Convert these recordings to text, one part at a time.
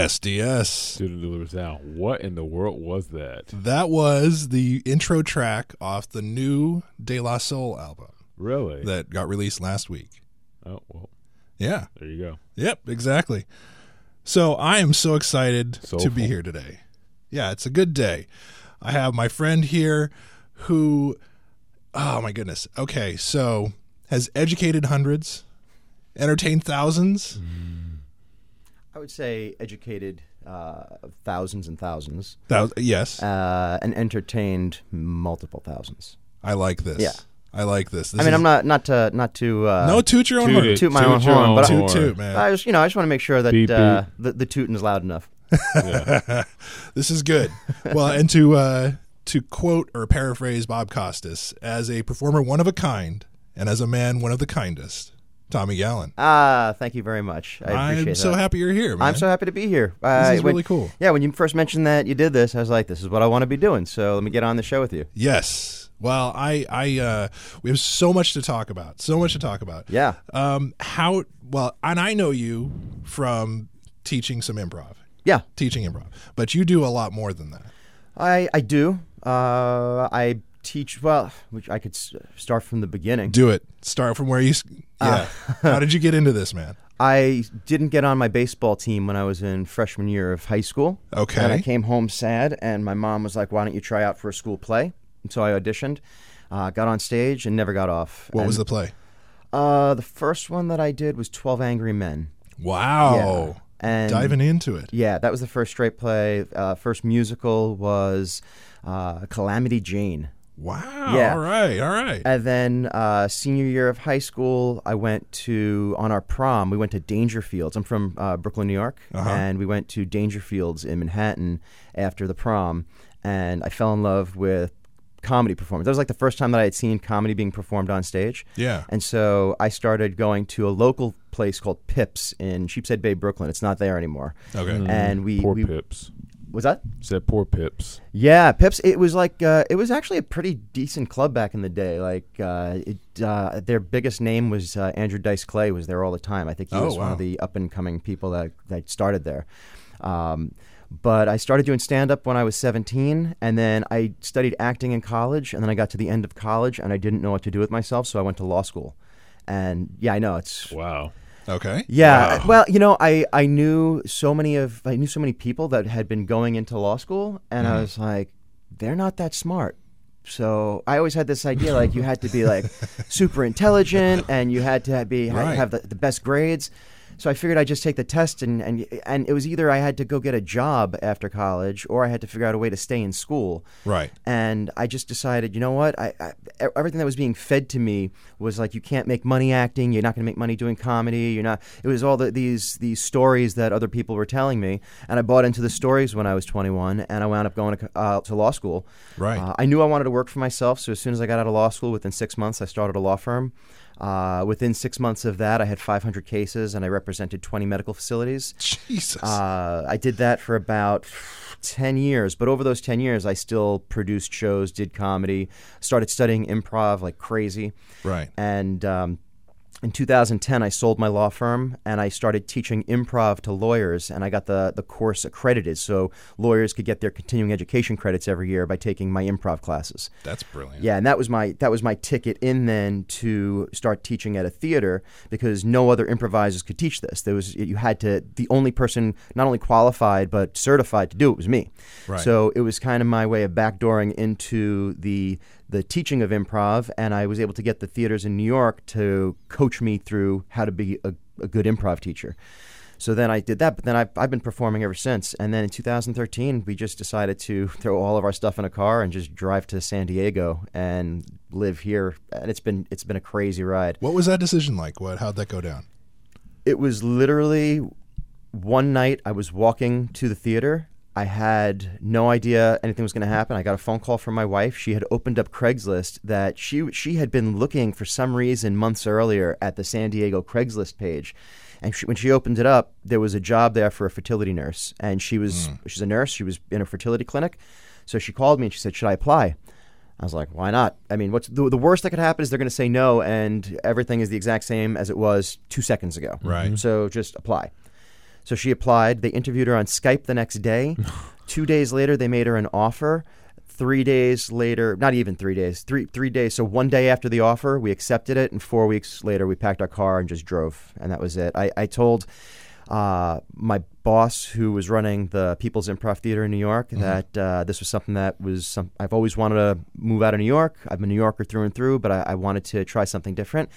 SDS. What in the world was that? That was the intro track off the new De La Soul album. Really? That got released last week. Oh, well. Yeah. There you go. Yep, exactly. So I am so excited to be here today. Yeah, it's a good day. I have my friend here who, oh my goodness. Okay, so has educated hundreds, entertained thousands. I would say educated thousands and thousands. Yes. And entertained multiple thousands. I like this. Yeah. I like this. I mean, I'm not to no, toot your own horn. Toot my own horn, but toot, man. I just, I just want to make sure that beep, beep. The tootin' is loud enough. Yeah. This is good. Well, and to quote or paraphrase Bob Costas, as a performer, one of a kind, and as a man, one of the kindest. Tommy Gallen. Thank you very much. I appreciate it. I'm so happy you're here, man. I'm so happy to be here. This is really cool. Yeah, when you first mentioned that you did this, I was like, this is what I want to be doing, so let me get on the show with you. Yes. Well, I we have so much to talk about. Yeah. And I know you from teaching some improv. Yeah. Teaching improv. But you do a lot more than that. I do. I teach, well, which I could start from the beginning. Do it. Start from where you, yeah. How did you get into this, man? I didn't get on my baseball team when I was in freshman year of high school. Okay. And I came home sad, and my mom was like, why don't you try out for a school play? And so I auditioned, got on stage, and never got off. What was the play? The first one that I did was 12 Angry Men. Wow. Yeah. And diving into it. Yeah, that was the first straight play. First musical was Calamity Jane. Wow. Yeah. All right. And then senior year of high school, I went to, on our prom, we went to Dangerfields. I'm from Brooklyn, New York, and we went to Dangerfields in Manhattan after the prom, and I fell in love with comedy performance. That was like the first time that I had seen comedy being performed on stage. Yeah. And so I started going to a local place called Pips in Sheepshead Bay, Brooklyn. It's not there anymore. Okay. And we Pips. Was that? Said poor Pips. Yeah, Pips. It was like it was actually a pretty decent club back in the day. Like their biggest name was Andrew Dice Clay was there all the time. I think he was one of the up and coming people that started there. But I started doing stand-up when I was 17, and then I studied acting in college, and then I got to the end of college, and I didn't know what to do with myself, so I went to law school. And, yeah, I know, it's... Wow. Okay. Yeah. Wow. Well, I knew so many people that had been going into law school, and I was like, they're not that smart. So I always had this idea, like, you had to be, like, super intelligent, and you had to be have the best grades. So I figured I'd just take the test, and it was either I had to go get a job after college, or I had to figure out a way to stay in school. Right. And I just decided, you know what? I everything that was being fed to me was like, you can't make money acting, you're not going to make money doing comedy, you're not. It was all these stories that other people were telling me, and I bought into the stories when I was 21, and I wound up going to law school. Right. I knew I wanted to work for myself, so as soon as I got out of law school, within 6 months, I started a law firm. Within 6 months of that, I had 500 cases, and I represented 20 medical facilities. Jesus. I did that for about 10 years, but over those 10 years, I still produced shows, did comedy, started studying improv like crazy. Right. And in 2010, I sold my law firm, and I started teaching improv to lawyers, and I got the course accredited, so lawyers could get their continuing education credits every year by taking my improv classes. That's brilliant. Yeah, and that was my ticket in then to start teaching at a theater, because no other improvisers could teach this. The only person not only qualified but certified to do it was me. Right. So it was kind of my way of backdooring into the teaching of improv, and I was able to get the theaters in New York to coach me through how to be a good improv teacher. So then I did that, but then I've been performing ever since. And then in 2013, we just decided to throw all of our stuff in a car and just drive to San Diego and live here. And it's been a crazy ride. What was that decision like? How'd that go down? It was literally one night I was walking to the theater. I had no idea anything was going to happen. I got a phone call from my wife. She had opened up Craigslist that she had been looking for some reason months earlier at the San Diego Craigslist page. And when she opened it up, there was a job there for a fertility nurse. And she's a nurse. She was in a fertility clinic. So she called me and she said, should I apply? I was like, why not? I mean, what's the worst that could happen is they're going to say no, and everything is the exact same as it was 2 seconds ago. Right. So just apply. So she applied. They interviewed her on Skype the next day. 2 days later, they made her an offer. 3 days later, not even 3 days, three days. So 1 day after the offer, we accepted it. And 4 weeks later, we packed our car and just drove. And that was it. I told my boss, who was running the People's Improv Theater in New York, that this was something that was I've always wanted to move out of New York. I'm a New Yorker through and through, but I wanted to try something different.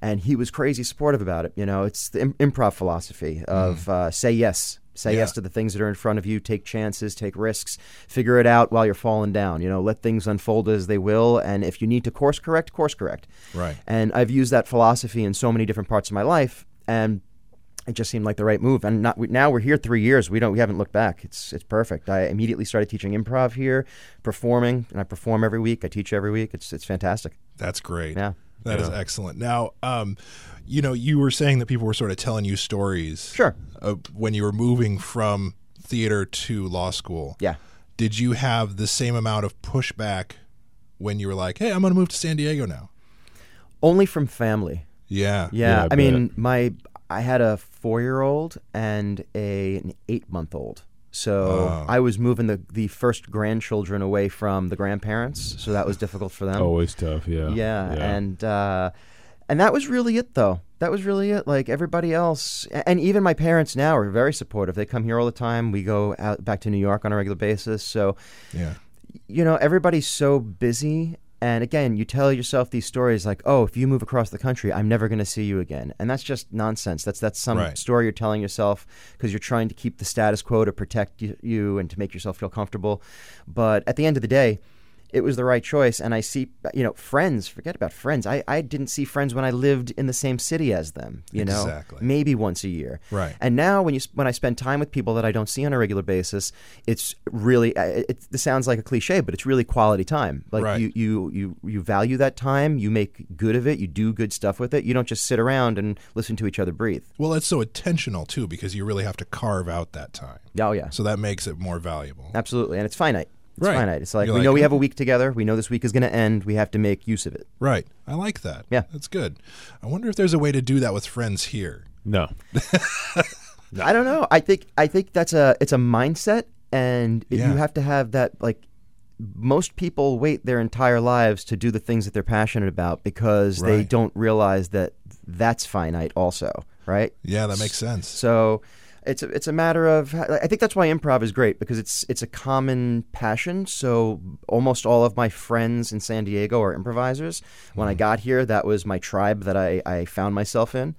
And he was crazy supportive about it. You know, it's the improv philosophy of say yes. Say yes to the things that are in front of you. Take chances. Take risks. Figure it out while you're falling down. You know, let things unfold as they will. And if you need to course correct, course correct. Right. And I've used that philosophy in so many different parts of my life, and it just seemed like the right move. And now we're here 3 years. We haven't looked back. It's perfect. I immediately started teaching improv here, performing, and I perform every week. I teach every week. It's fantastic. That's great. Yeah. That is excellent. Now, you know, you were saying that people were sort of telling you stories. Sure. When you were moving from theater to law school. Yeah. Did you have the same amount of pushback when you were like, hey, I'm going to move to San Diego now? Only from family. Yeah. Yeah. I mean, I had a 4-year-old and an 8-month-old. So I was moving the first grandchildren away from the grandparents, so that was difficult for them. Always tough, yeah. And that was really it, though. That was really it. Like, everybody else, and even my parents now are very supportive. They come here all the time. We go out back to New York on a regular basis. So, you know, everybody's so busy. And again, you tell yourself these stories like, oh, if you move across the country, I'm never going to see you again. And that's just nonsense. That's some story you're telling yourself because you're trying to keep the status quo to protect you and to make yourself feel comfortable. But at the end of the day, it was the right choice. And I see, you know, friends, forget about friends. I didn't see friends when I lived in the same city as them, you know, maybe once a year. Right. And now when I spend time with people that I don't see on a regular basis, it's really, this sounds like a cliche, but it's really quality time. Like you value that time, you make good of it, you do good stuff with it. You don't just sit around and listen to each other breathe. Well, that's so intentional too, because you really have to carve out that time. Oh yeah. So that makes it more valuable. Absolutely. And it's finite. It's finite. It's like, we know we have a week together. We know this week is going to end. We have to make use of it. Right. I like that. Yeah. That's good. I wonder if there's a way to do that with friends here. No. I don't know. I think it's a mindset, and you have to have that. Like, most people wait their entire lives to do the things that they're passionate about because they don't realize that that's finite also, right? Yeah, that makes sense. So It's a matter of, I think that's why improv is great, because it's a common passion. So almost all of my friends in San Diego are improvisers. When I got here, that was my tribe that I found myself in.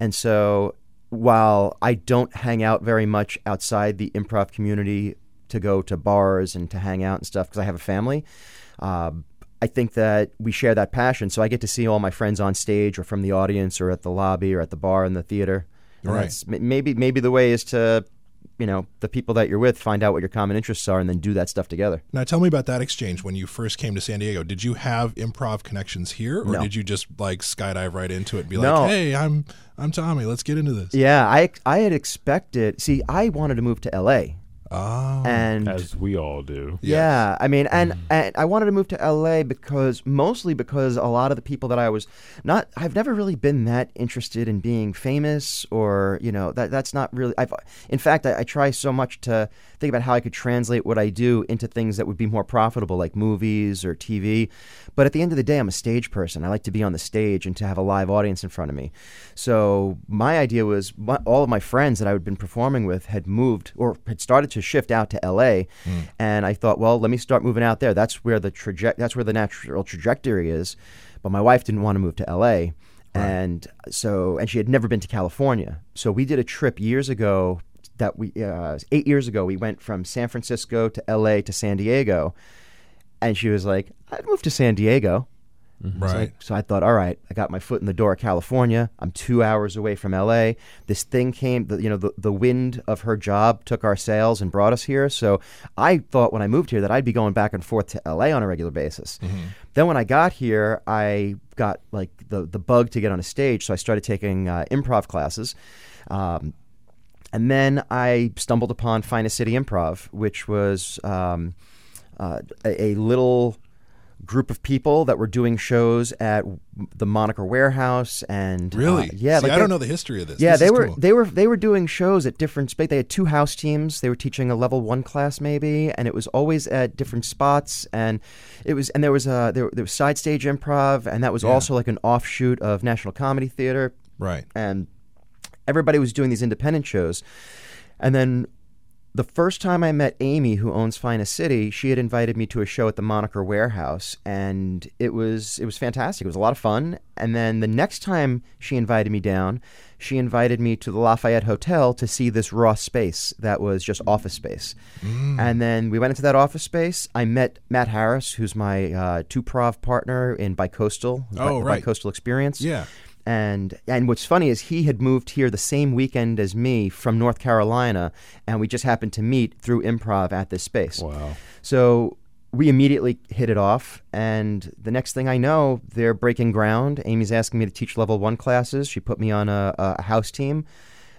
And so while I don't hang out very much outside the improv community to go to bars and to hang out and stuff because I have a family, I think that we share that passion. So I get to see all my friends on stage or from the audience or at the lobby or at the bar in the theater. Right. Maybe the way is to, you know, the people that you're with, find out what your common interests are and then do that stuff together. Now, tell me about that exchange when you first came to San Diego. Did you have improv connections here, or did you just like skydive right into it and be like, hey, I'm Tommy, let's get into this? Yeah, I had expected. See, I wanted to move to L.A. Oh, and as we all do. Yeah, yes. I mean, and I wanted to move to LA because a lot of the people that I've never really been that interested in being famous, or, you know, that's not really, in fact, I try so much to think about how I could translate what I do into things that would be more profitable, like movies or TV. But at the end of the day, I'm a stage person. I like to be on the stage and to have a live audience in front of me. So my idea was all of my friends that I had been performing with had moved or had started to shift out to LA, and I thought, well, let me start moving out there. That's where the natural trajectory is. But my wife didn't want to move to LA, and she had never been to California. So we did a trip years ago. 8 years ago, we went from San Francisco to LA to San Diego, and she was like, "I'd move to San Diego." Right. So I thought, all right, I got my foot in the door of California. I'm 2 hours away from LA. This thing came, the wind of her job took our sails and brought us here. So I thought when I moved here that I'd be going back and forth to LA on a regular basis. Mm-hmm. Then when I got here, I got like the bug to get on a stage. So I started taking improv classes. And then I stumbled upon Finest City Improv, which was a little group of people that were doing shows at the Moniker Warehouse and really yeah. See, like I don't know the history of this. Yeah, they were doing shows at different space. They had two house teams. They were teaching a level 1 class maybe, and it was always at different spots. And it was there was side stage improv, and that was also like an offshoot of National Comedy Theater. Right. And everybody was doing these independent shows, and then. The first time I met Amy, who owns Finest City, she had invited me to a show at the Moniker Warehouse, and it was fantastic. It was a lot of fun. And then the next time she invited me down, she invited me to the Lafayette Hotel to see this raw space that was just office space. Mm. And then we went into that office space. I met Matt Harris, who's my two-prov partner in Bicoastal, Bicoastal Experience. Yeah. And what's funny is he had moved here the same weekend as me from North Carolina, and we just happened to meet through improv at this space. Wow. So we immediately hit it off, and the next thing I know, they're breaking ground. Amy's asking me to teach level 1 classes. She put me on a house team,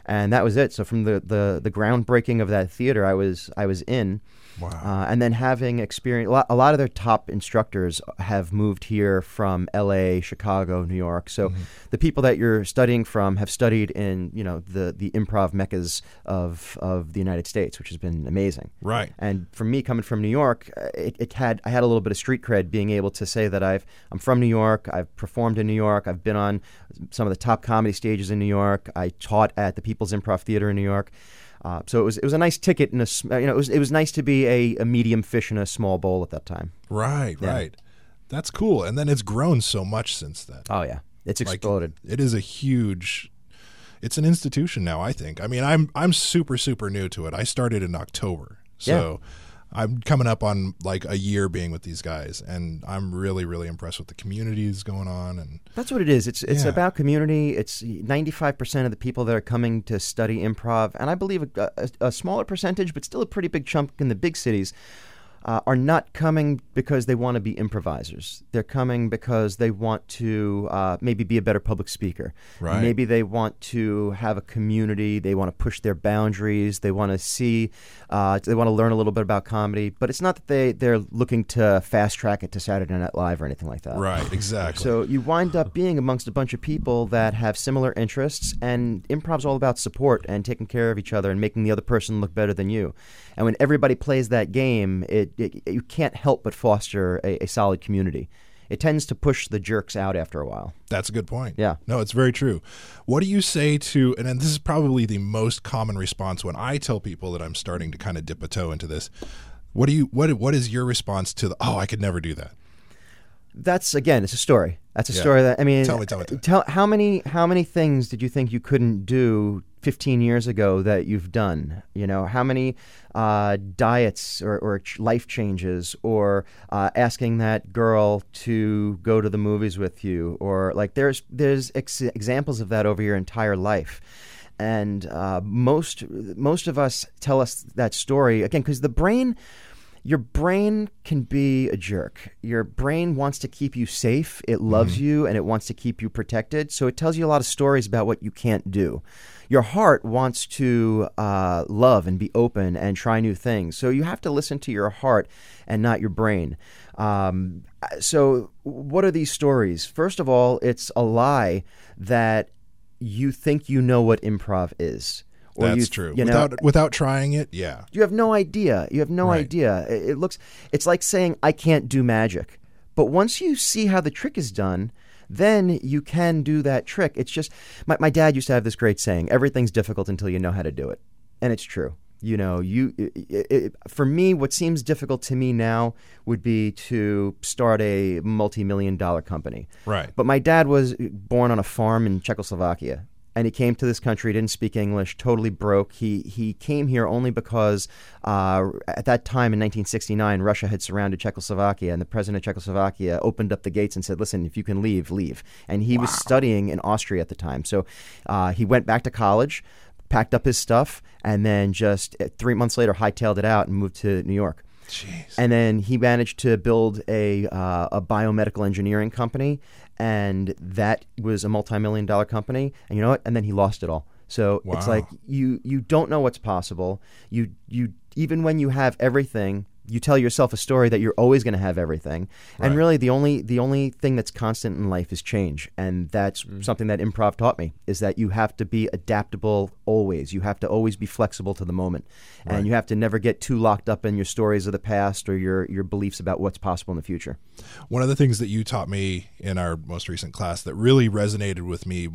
and that was it. So from the groundbreaking of that theater, I was in. Wow. And then having experience, a lot of their top instructors have moved here from LA, Chicago, New York. So the people that you're studying from have studied in, you know, the improv meccas of the United States, which has been amazing. Right. And for me, coming from New York, I had a little bit of street cred being able to say that I'm from New York, I've performed in New York, I've been on some of the top comedy stages in New York, I taught at the People's Improv Theater in New York. So it was a nice ticket, and it was nice to be a medium fish in a small bowl at that time. Right, yeah. Right. That's cool. And then it's grown so much since then. Oh yeah, it's exploded. Like, it is a huge. It's an institution now. I think. I mean, I'm super new to it. I started in October, so I'm coming up on like a year being with these guys, and I'm really impressed with the communities going on. And that's what it is. It's about community. It's 95% of the people that are coming to study improv, and I believe a smaller percentage, but still a pretty big chunk in the big cities, are not coming because they want to be improvisers. They're coming because they want to maybe be a better public speaker. Right. Maybe they want to have a community. They want to push their boundaries. They want to see, they want to learn a little bit about comedy. But it's not that they're looking to fast track it to Saturday Night Live or anything like that. Right, exactly. So you wind up being amongst a bunch of people that have similar interests, and improv's all about support and taking care of each other and making the other person look better than you. And when everybody plays that game, you can't help but foster a solid community. It tends to push the jerks out after a while. That's a good point. Yeah. No, it's very true. What do you say to, and this is probably the most common response when I tell people that I'm starting to kind of dip a toe into this, what is your response to the, oh, I could never do that? That's, again, it's a story. That's a story that, I mean, tell me. How many things did you think you couldn't do 15 years ago that you've done? You know, how many diets or life changes, or asking that girl to go to the movies with you, or like there's examples of that over your entire life. And most of us tell us that story again because your brain can be a jerk. Your brain wants to keep you safe. It loves you, and it wants to keep you protected. So it tells you a lot of stories about what you can't do. Your heart wants to love and be open and try new things. So you have to listen to your heart and not your brain. So what are these stories? First of all, it's a lie that you think you know what improv is. Or that's true. You know, without trying it, yeah. You have no idea. You have no idea. It's like saying, I can't do magic. But once you see how the trick is done, then you can do that trick. It's just, my dad used to have this great saying, everything's difficult until you know how to do it. And it's true. You know, for me, what seems difficult to me now would be to start a multi-million-dollar company. Right. But my dad was born on a farm in Czechoslovakia. And he came to this country, didn't speak English, totally broke. He came here only because at that time in 1969, Russia had surrounded Czechoslovakia, and the president of Czechoslovakia opened up the gates and said, listen, if you can leave, leave. And he was studying in Austria at the time. So he went back to college, packed up his stuff, and then just 3 months later hightailed it out and moved to New York. Jeez. And then he managed to build a biomedical engineering company, and that was a multi-million-dollar company. And you know what? And then he lost it all. So it's like you don't know what's possible. You even when you have everything, you tell yourself a story that you're always going to have everything. Right. And really the only thing that's constant in life is change. And that's something that improv taught me, is that you have to be adaptable always. You have to always be flexible to the moment. Right. And you have to never get too locked up in your stories of the past or your beliefs about what's possible in the future. One of the things that you taught me in our most recent class that really resonated with me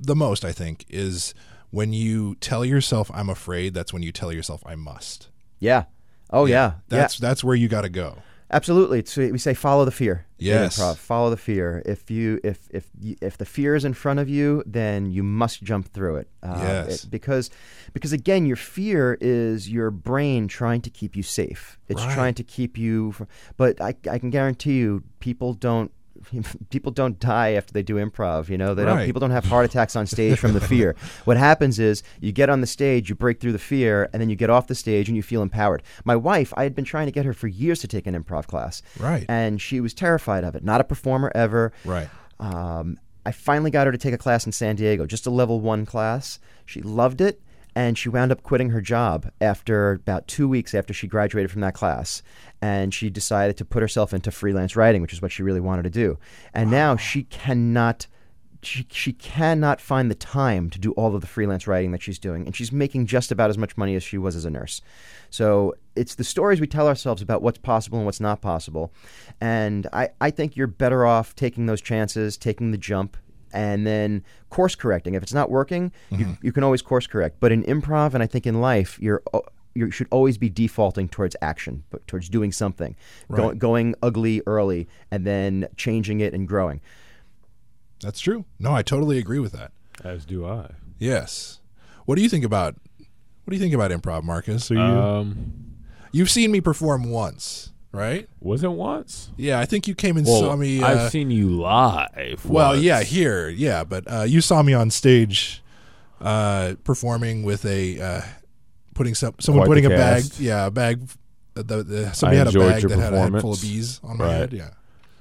the most, I think, is when you tell yourself I'm afraid, that's when you tell yourself I must. Yeah. Oh, yeah. That's where you got to go. Absolutely. So we say follow the fear. Yes. Improv. Follow the fear. If the fear is in front of you, then you must jump through it. Yes. Because again, your fear is your brain trying to keep you safe. It's right. Trying to keep you from, but I can guarantee you people don't die after they do improv, you know. They don't. Right. People don't have heart attacks on stage from the fear. What happens is you get on the stage, you break through the fear, and then you get off the stage and you feel empowered. My wife, I had been trying to get her for years to take an improv class. Right. And she was terrified of it. Not a performer ever. Right. I finally got her to take a class in San Diego, just a level 1 class. She loved it. And she wound up quitting her job after about 2 weeks after she graduated from that class. And she decided to put herself into freelance writing, which is what she really wanted to do. And now she cannot find the time to do all of the freelance writing that she's doing. And she's making just about as much money as she was as a nurse. So it's the stories we tell ourselves about what's possible and what's not possible. And I think you're better off taking those chances, taking the jump, and then course correcting. If it's not working, you can always course correct. But in improv, and I think in life, you should always be defaulting towards action, but towards doing something, right. going ugly early, and then changing it and growing. That's true. No, I totally agree with that. As do I. Yes. What do you think about improv, Marcus? You've seen me perform once. Right? Was it once? Yeah, I think you came and saw me. I've seen you live. Well, once. Yeah, here, yeah, but you saw me on stage performing with a somebody had a bag that had full of bees on my head. Yeah.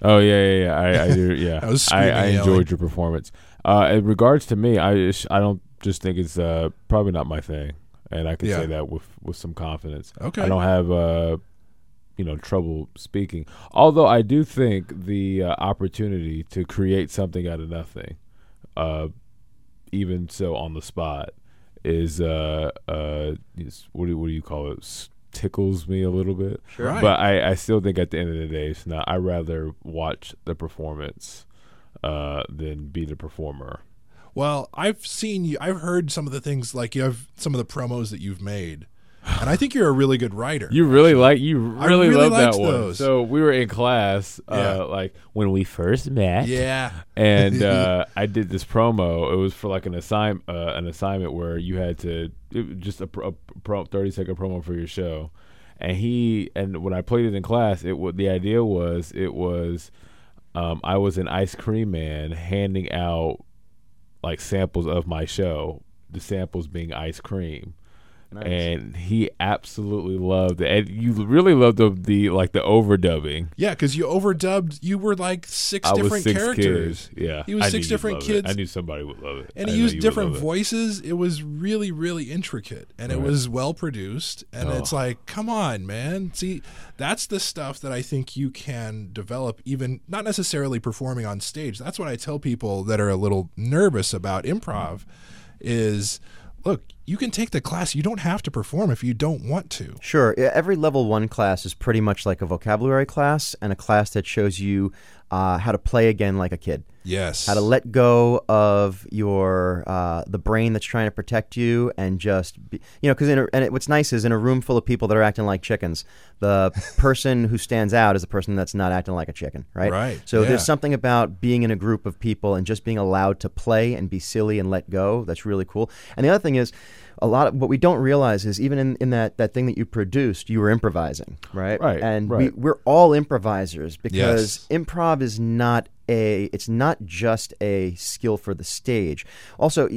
Oh yeah. I do. Yeah, I was screaming. I enjoyed your performance. In regards to me, I don't just think it's probably not my thing, and I can say that with some confidence. Okay, I don't have trouble speaking. Although I do think the opportunity to create something out of nothing, even so on the spot, is what do you call it? Tickles me a little bit. Sure. Right. But I still think at the end of the day, it's not. I rather watch the performance than be the performer. Well, I've seen you. I've heard some of the things, like you have some of the promos that you've made. And I think you're a really good writer. You really love that one. So we were in class, when we first met. Yeah. And I did this promo. It was for like an assignment where you had to just a 30-second promo for your show. And when I played it in class, the idea was I was an ice cream man handing out like samples of my show. The samples being ice cream. Nice. And he absolutely loved it. And you really loved the overdubbing. Yeah, because you overdubbed. You were like six different characters. Kids. Yeah, he was six different kids. I knew somebody would love it. And he used different voices. It was really, really intricate, and it was well produced. And it's like, come on, man. See, that's the stuff that I think you can develop, even not necessarily performing on stage. That's what I tell people that are a little nervous about improv. Is look, you can take the class. You don't have to perform if you don't want to. Sure. Every level 1 class is pretty much like a vocabulary class and a class that shows you how to play again like a kid. Yes. How to let go of your the brain that's trying to protect you and just be, you know, because what's nice is in a room full of people that are acting like chickens, the person who stands out is the person that's not acting like a chicken, right? Right. So there's something about being in a group of people and just being allowed to play and be silly and let go. That's really cool. And the other thing is, a lot of what we don't realize is even in that thing that you produced, you were improvising, right? Right. And we're all improvisers because improv is not it's not just a skill for the stage. Also,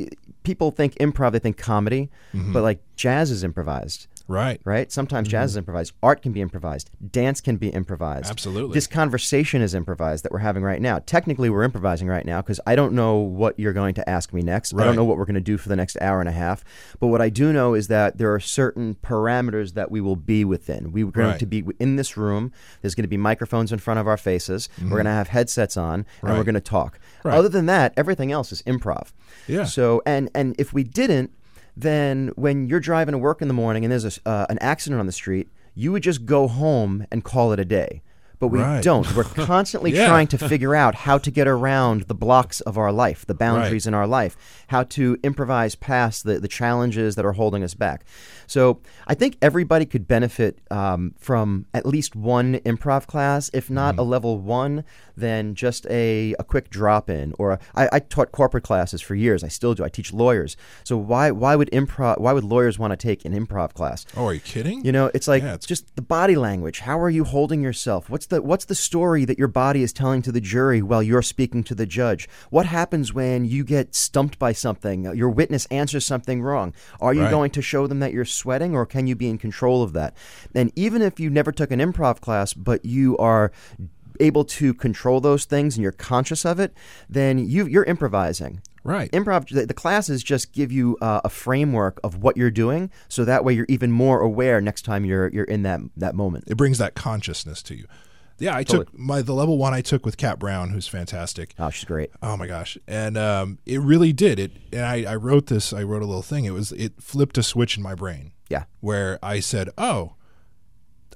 people think improv, they think comedy, but like jazz is improvised. Right. Right? Sometimes jazz is improvised. Art can be improvised. Dance can be improvised. Absolutely. This conversation is improvised that we're having right now. Technically, we're improvising right now because I don't know what you're going to ask me next. Right. I don't know what we're going to do for the next hour and a half. But what I do know is that there are certain parameters that we will be within. We're going to be in this room. There's going to be microphones in front of our faces. Mm-hmm. We're going to have headsets on, and we're going to talk. Right. Other than that, everything else is improv. Yeah. So, and if we didn't, then when you're driving to work in the morning and there's an accident on the street, you would just go home and call it a day. But we don't. We're constantly trying to figure out how to get around the blocks of our life, the boundaries in our life, how to improvise past the challenges that are holding us back. So I think everybody could benefit from at least one improv class, if not a level one, then just a quick drop-in. Or I taught corporate classes for years. I still do. I teach lawyers. So why would lawyers want to take an improv class? Oh, are you kidding? You know, it's like just the body language. How are you holding yourself? What's the story that your body is telling to the jury while you're speaking to the judge? What happens when you get stumped by something? Your witness answers something wrong. Are you going to show them that you're sweating, or can you be in control of that? And even if you never took an improv class, but you are able to control those things and you're conscious of it, then you're improvising. Right. Improv, the classes just give you a framework of what you're doing, so that way you're even more aware next time you're in that moment. It brings that consciousness to you. Yeah, I took the level one I took with Kat Brown, who's fantastic. Oh, she's great. Oh my gosh, and it really did it. And I wrote a little thing. It flipped a switch in my brain. Yeah, where I said, oh,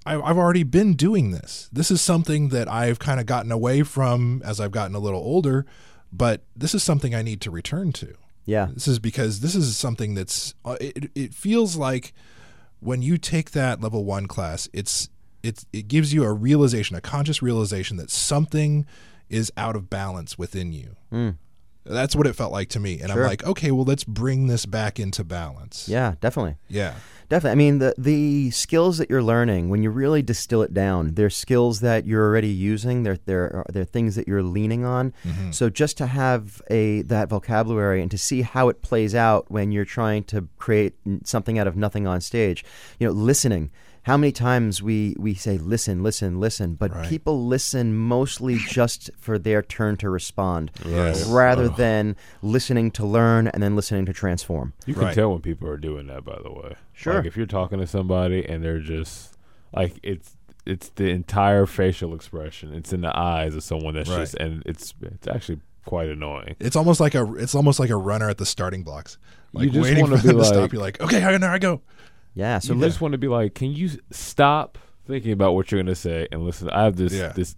I've already been doing this. This is something that I've kind of gotten away from as I've gotten a little older, but this is something I need to return to. Yeah, this is something that's. It feels like when you take that level one class, it gives you a realization, a conscious realization that something is out of balance within you. Mm. That's what it felt like to me. And I'm like, okay, well, let's bring this back into balance. Yeah, definitely. Yeah. Definitely. I mean, the skills that you're learning, when you really distill it down, they're skills that you're already using. They're things that you're leaning on. Mm-hmm. So just to have that vocabulary and to see how it plays out when you're trying to create something out of nothing on stage, you know, listening. How many times we say, listen, listen, listen, but people listen mostly just for their turn to respond rather than listening to learn and then listening to transform. You can tell when people are doing that, by the way. Sure. Like if you're talking to somebody and they're just like it's the entire facial expression. It's in the eyes of someone that's just and it's actually quite annoying. It's almost like a runner at the starting blocks. Like you just waiting for them to stop. You're like, okay, now I go. Yeah, so I just want to be like, can you stop thinking about what you're going to say and listen? I have this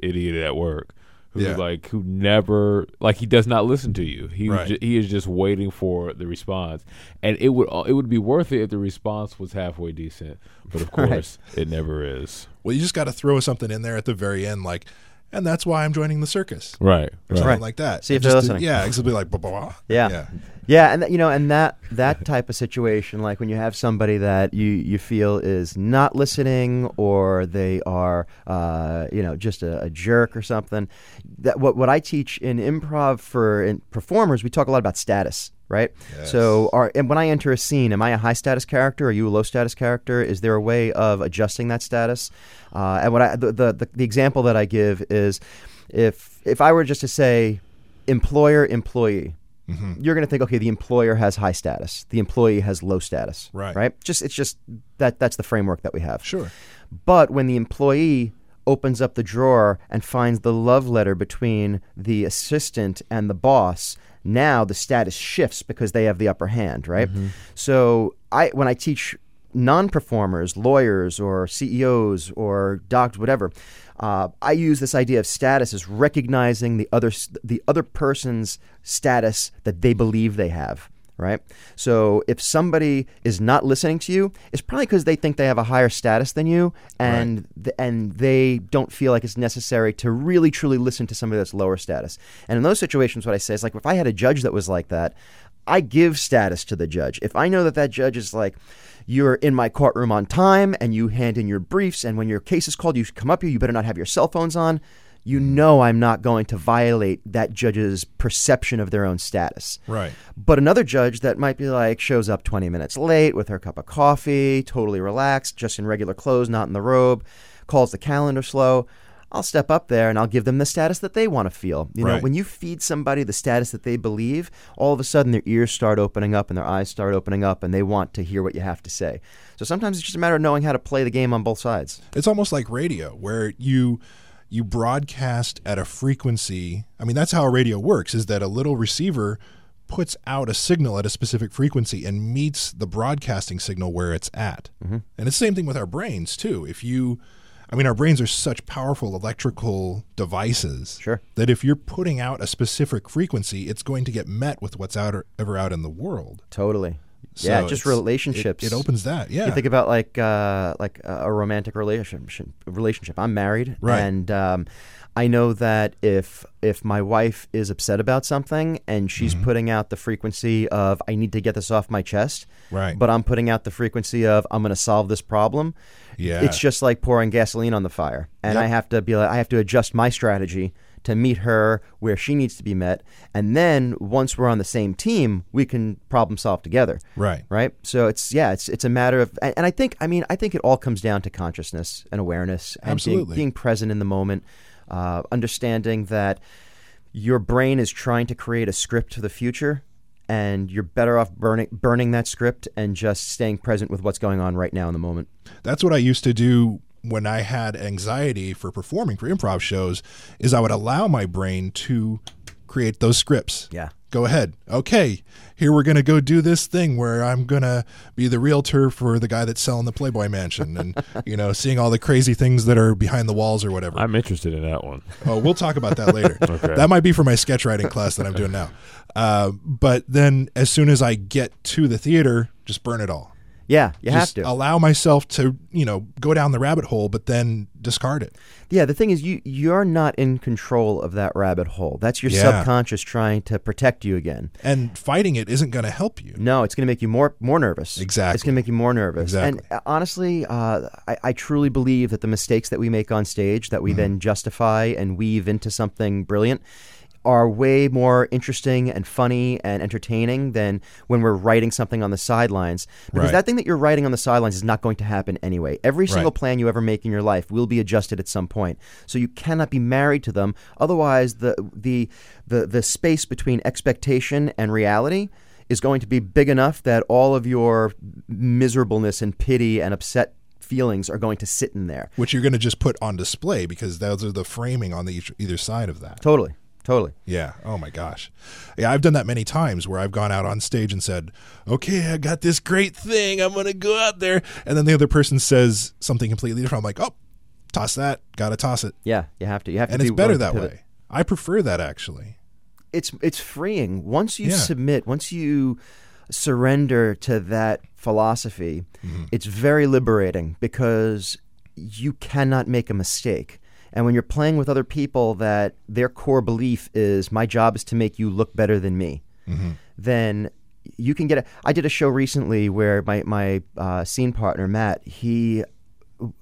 idiot at work who's like, who never, like, he does not listen to you. He is just waiting for the response, and it would be worth it if the response was halfway decent, but of course it never is. Well, you just got to throw something in there at the very end, like, and that's why I'm joining the circus, or something like that. See if they're listening. Yeah, it's like blah blah. Yeah, and that type of situation, like when you have somebody that you feel is not listening, or they are, just a jerk or something. That what I teach in improv for performers, we talk a lot about status. Right? Yes. So and when I enter a scene, am I a high status character? Are you a low status character? Is there a way of adjusting that status? And what the example that I give is if I were just to say employer, employee, you're going to think, okay, the employer has high status. The employee has low status. Right? That's the framework that we have. Sure. But when the employee opens up the drawer and finds the love letter between the assistant and the boss, now the status shifts because they have the upper hand, right? Mm-hmm. So when I teach non-performers, lawyers or CEOs or doctors, whatever, I use this idea of status as recognizing the other person's status that they believe they have, right? So if somebody is not listening to you, it's probably because they think they have a higher status than you, and and they don't feel like it's necessary to really truly listen to somebody that's lower status. And in those situations, what I say is, like, if I had a judge that was like that, I give status to the judge. If I know that judge is like, you're in my courtroom on time, and you hand in your briefs, and when your case is called, you come up here, you better not have your cell phones on. you know I'm not going to violate that judge's perception of their own status. Right. But another judge that might be like, shows up 20 minutes late with her cup of coffee, totally relaxed, just in regular clothes, not in the robe, calls the calendar slow. I'll step up there and I'll give them the status that they want to feel. You know, when you feed somebody the status that they believe, all of a sudden their ears start opening up and their eyes start opening up and they want to hear what you have to say. So sometimes it's just a matter of knowing how to play the game on both sides. It's almost like radio, where you broadcast at a frequency. I mean, that's how radio works, is that a little receiver puts out a signal at a specific frequency and meets the broadcasting signal where it's at. Mm-hmm. And it's the same thing with our brains, too. I mean, our brains are such powerful electrical devices that if you're putting out a specific frequency, it's going to get met with what's out in the world. Totally. So yeah, just relationships. It opens that. Yeah. You think about like a romantic relationship. I'm married, and I know that if my wife is upset about something and she's putting out the frequency of I need to get this off my chest, but I'm putting out the frequency of I'm going to solve this problem. Yeah. It's just like pouring gasoline on the fire, and I have to adjust my strategy to meet her where she needs to be met. And then once we're on the same team, we can problem solve together. Right. Right. So it's a matter of, and I think it all comes down to consciousness and awareness and being present in the moment, understanding that your brain is trying to create a script for the future, and you're better off burning that script and just staying present with what's going on right now in the moment. That's what I used to do when I had anxiety for performing for improv shows, is I would allow my brain to create those scripts. Yeah. Go ahead. Okay, here we're going to go do this thing where I'm going to be the realtor for the guy that's selling the Playboy Mansion and, seeing all the crazy things that are behind the walls or whatever. I'm interested in that one. Oh, we'll talk about that later. Okay. That might be for my sketch writing class that I'm doing now. But then as soon as I get to the theater, just burn it all. Yeah, you just have to allow myself to, go down the rabbit hole, but then discard it. Yeah, the thing is, you're not in control of that rabbit hole. That's your subconscious trying to protect you again. And fighting it isn't going to help you. No, it's going to make you more nervous. Exactly. It's going to make you more nervous. Exactly. And honestly, I truly believe that the mistakes that we make on stage, that we then justify and weave into something brilliant, are way more interesting and funny and entertaining than when we're writing something on the sidelines. Because that thing that you're writing on the sidelines is not going to happen anyway. Every single plan you ever make in your life will be adjusted at some point. So you cannot be married to them. Otherwise, the space between expectation and reality is going to be big enough that all of your miserableness and pity and upset feelings are going to sit in there. Which you're going to just put on display, because those are the framing on either side of that. Totally. Yeah. Oh, my gosh. Yeah, I've done that many times where I've gone out on stage and said, okay, I got this great thing. I'm going to go out there. And then the other person says something completely different. I'm like, oh, toss that. Got to toss it. Yeah, you have to. You have to. And it's better that way. I prefer that, actually. It's freeing. Once you submit, once you surrender to that philosophy, it's very liberating, because you cannot make a mistake. And when you're playing with other people that their core belief is, my job is to make you look better than me, then you can get it. I did a show recently where my scene partner, Matt,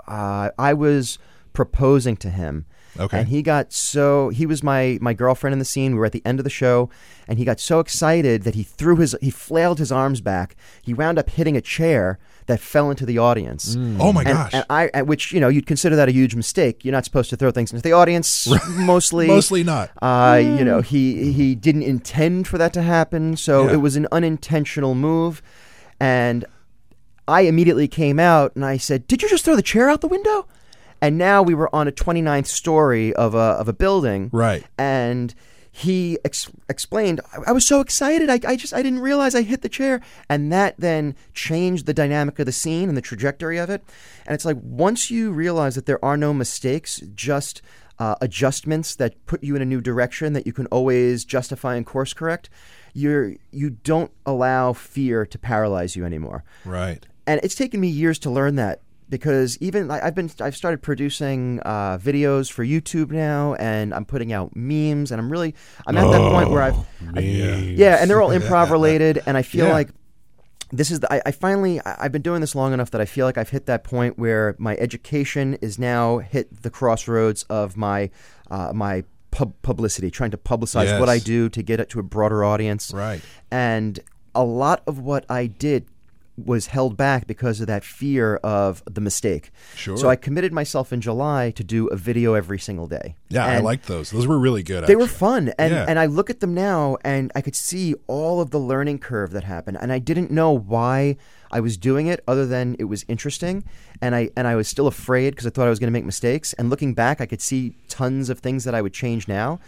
I was proposing to him. Okay. And he was my girlfriend in the scene. We were at the end of the show, and he got so excited that he flailed his arms back. He wound up hitting a chair that fell into the audience. Oh my gosh. And which, you'd consider that a huge mistake. You're not supposed to throw things into the audience, mostly. Mostly not. He didn't intend for that to happen, so it was an unintentional move. And I immediately came out and I said, "Did you just throw the chair out the window?" And now we were on a 29th story of a building. Right. And he explained, I was so excited. I didn't realize I hit the chair. And that then changed the dynamic of the scene and the trajectory of it. And it's like, once you realize that there are no mistakes, just adjustments that put you in a new direction that you can always justify and course correct, you don't allow fear to paralyze you anymore. Right. And it's taken me years to learn that. Because even I've started producing videos for YouTube now, and I'm putting out memes, and I'm at that point where memes. And they're all improv related, and I feel like this is the, I finally, I've been doing this long enough that I feel like I've hit that point where my education is now hit the crossroads of my publicity, trying to publicize what I do to get it to a broader audience. Right. And a lot of what I did was held back because of that fear of the mistake. Sure. So I committed myself in July to do a video every single day. Yeah, and I liked those. Those were really good. They were fun. And and I look at them now and I could see all of the learning curve that happened. And I didn't know why I was doing it other than it was interesting. And I was still afraid because I thought I was going to make mistakes. And looking back, I could see tons of things that I would change now.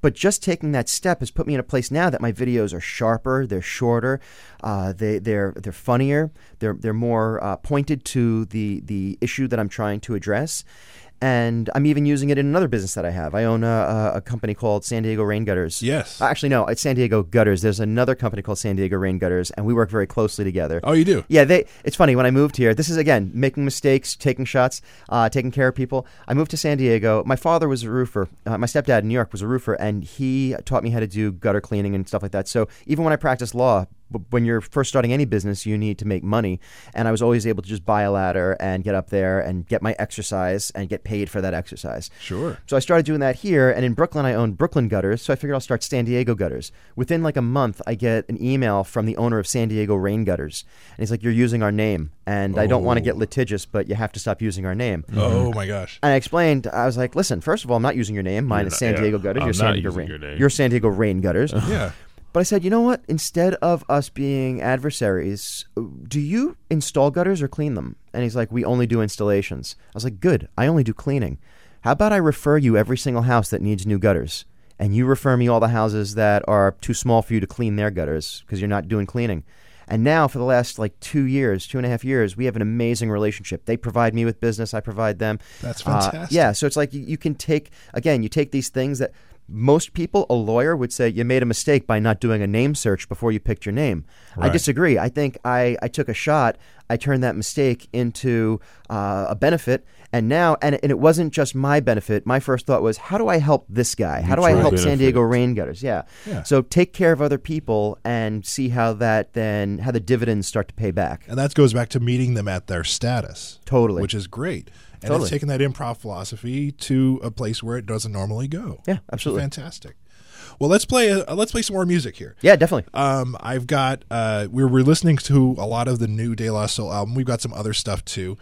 But just taking that step has put me in a place now that my videos are sharper, they're shorter, they're funnier, they're more pointed to the issue that I'm trying to address. And I'm even using it in another business that I have. I own a company called San Diego Rain Gutters. Yes. Actually, no, it's San Diego Gutters. There's another company called San Diego Rain Gutters, and we work very closely together. Oh, you do? Yeah. It's funny. When I moved here, this is, again, making mistakes, taking shots, taking care of people. I moved to San Diego. My father was a roofer. My stepdad in New York was a roofer, and he taught me how to do gutter cleaning and stuff like that. So even when I practiced law, when you're first starting any business, you need to make money. And I was always able to just buy a ladder and get up there and get my exercise and get paid for that exercise. Sure. So I started doing that here. And in Brooklyn, I owned Brooklyn Gutters. So I figured I'll start San Diego Gutters. Within like a month, I get an email from the owner of San Diego Rain Gutters. And he's like, you're using our name. And I don't want to get litigious, but you have to stop using our name. Oh, my gosh. And I explained, I was like, listen, first of all, I'm not using your name. Mine is San Diego Gutters. You're San Diego Rain. You're San Diego Rain Gutters. Yeah. But I said, you know what? Instead of us being adversaries, do you install gutters or clean them? And he's like, we only do installations. I was like, good. I only do cleaning. How about I refer you every single house that needs new gutters? And you refer me all the houses that are too small for you to clean their gutters because you're not doing cleaning. And now for the last like 2.5 years, we have an amazing relationship. They provide me with business. I provide them. That's fantastic. So it's like you can take, again, you take these things that... Most people, a lawyer would say you made a mistake by not doing a name search before you picked your name. Right. I disagree. I think I took a shot. I turned that mistake into a benefit. And now, and it wasn't just my benefit. My first thought was, how do I help this guy? How do I help San Diego Rain Gutters? Yeah. So take care of other people and see how that then, how the dividends start to pay back. And that goes back to meeting them at their status. Totally. Which is great. And it's taken that improv philosophy to a place where it doesn't normally go. Yeah, absolutely. Fantastic. Well, let's play some more music here. Yeah, definitely. I've got we're listening to a lot of the new De La Soul album. We've got some other stuff too.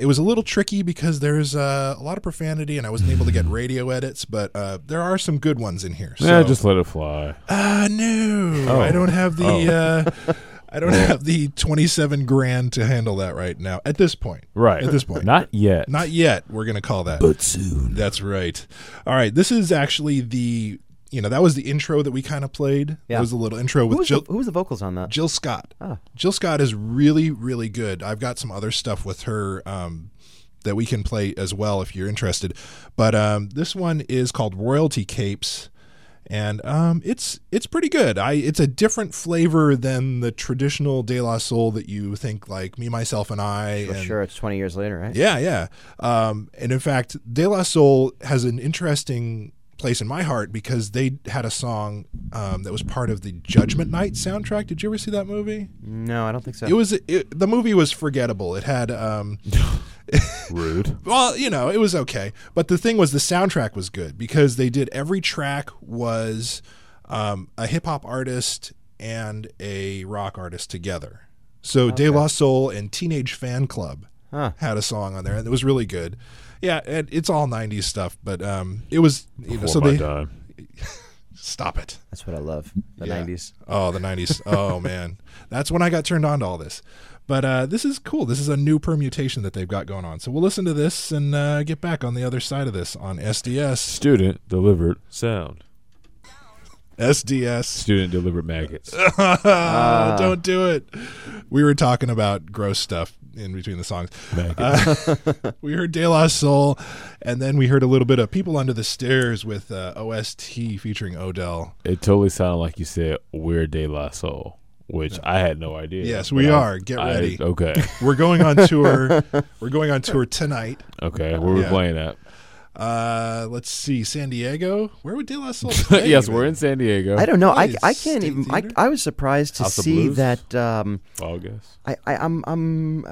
It was a little tricky because there's a lot of profanity, and I wasn't able to get radio edits. But there are some good ones in here. So. Yeah, just let it fly. No, I don't have the. I don't have the $27,000 to handle that right now. At this point. Right. At this point. Not yet. We're going to call that. But soon. That's right. All right. This is actually the, that was the intro that we kind of played. Yeah. It was a little intro with Jill. Who was the vocals on that? Jill Scott. Ah. Jill Scott is really, really good. I've got some other stuff with her that we can play as well if you're interested. But this one is called Royalty Capes. And it's pretty good. It's a different flavor than the traditional De La Soul that you think, like Me, Myself, and I. For sure, it's 20 years later, right? Yeah. And in fact, De La Soul has an interesting place in my heart because they had a song that was part of the Judgment Night soundtrack. Did you ever see that movie? No, I don't think so. The movie was forgettable. It had... Rude. Well, it was okay. But the thing was the soundtrack was good because they did every track was a hip-hop artist and a rock artist together. So De La Soul and Teenage Fan Club had a song on there, and it was really good. Yeah, and it's all 90s stuff, but it was... Stop it. That's what I love, the 90s. Oh, the 90s. Oh, man. That's when I got turned on to all this. But this is cool. This is a new permutation that they've got going on. So we'll listen to this and get back on the other side of this on SDS. Student Delivered Sound. SDS. Student Delivered Maggots. Don't do it. We were talking about gross stuff in between the songs. We heard De La Soul, and then we heard a little bit of People Under the Stairs with OST featuring Odell. It totally sounded like you said, we're De La Soul, which I had no idea. Yes, we are. Get ready. We're going on tour. We're going on tour tonight. Okay, where are we playing at? Let's see, San Diego. Where would De La Soul play? Yes, we're in San Diego. I don't know. I can't even. I was surprised to see that. August. I'm on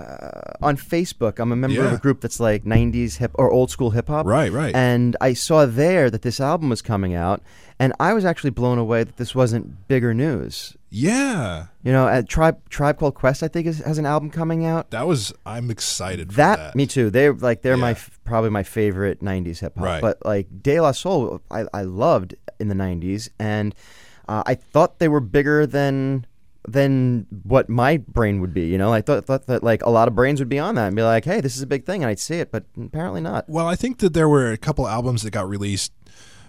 Facebook. I'm a member of a group that's like '90s hip or old school hip hop. Right, right. And I saw there that this album was coming out, and I was actually blown away that this wasn't bigger news. Yeah. You know, at Tribe Called Quest, I think, has an album coming out. I'm excited for that. Me too. They're probably my favorite 90s hip hop. Right. But like De La Soul, I loved in the 90s. And I thought they were bigger than what my brain would be, you know? I thought that like a lot of brains would be on that and be like, hey, this is a big thing, and I'd see it, but apparently not. Well, I think that there were a couple albums that got released,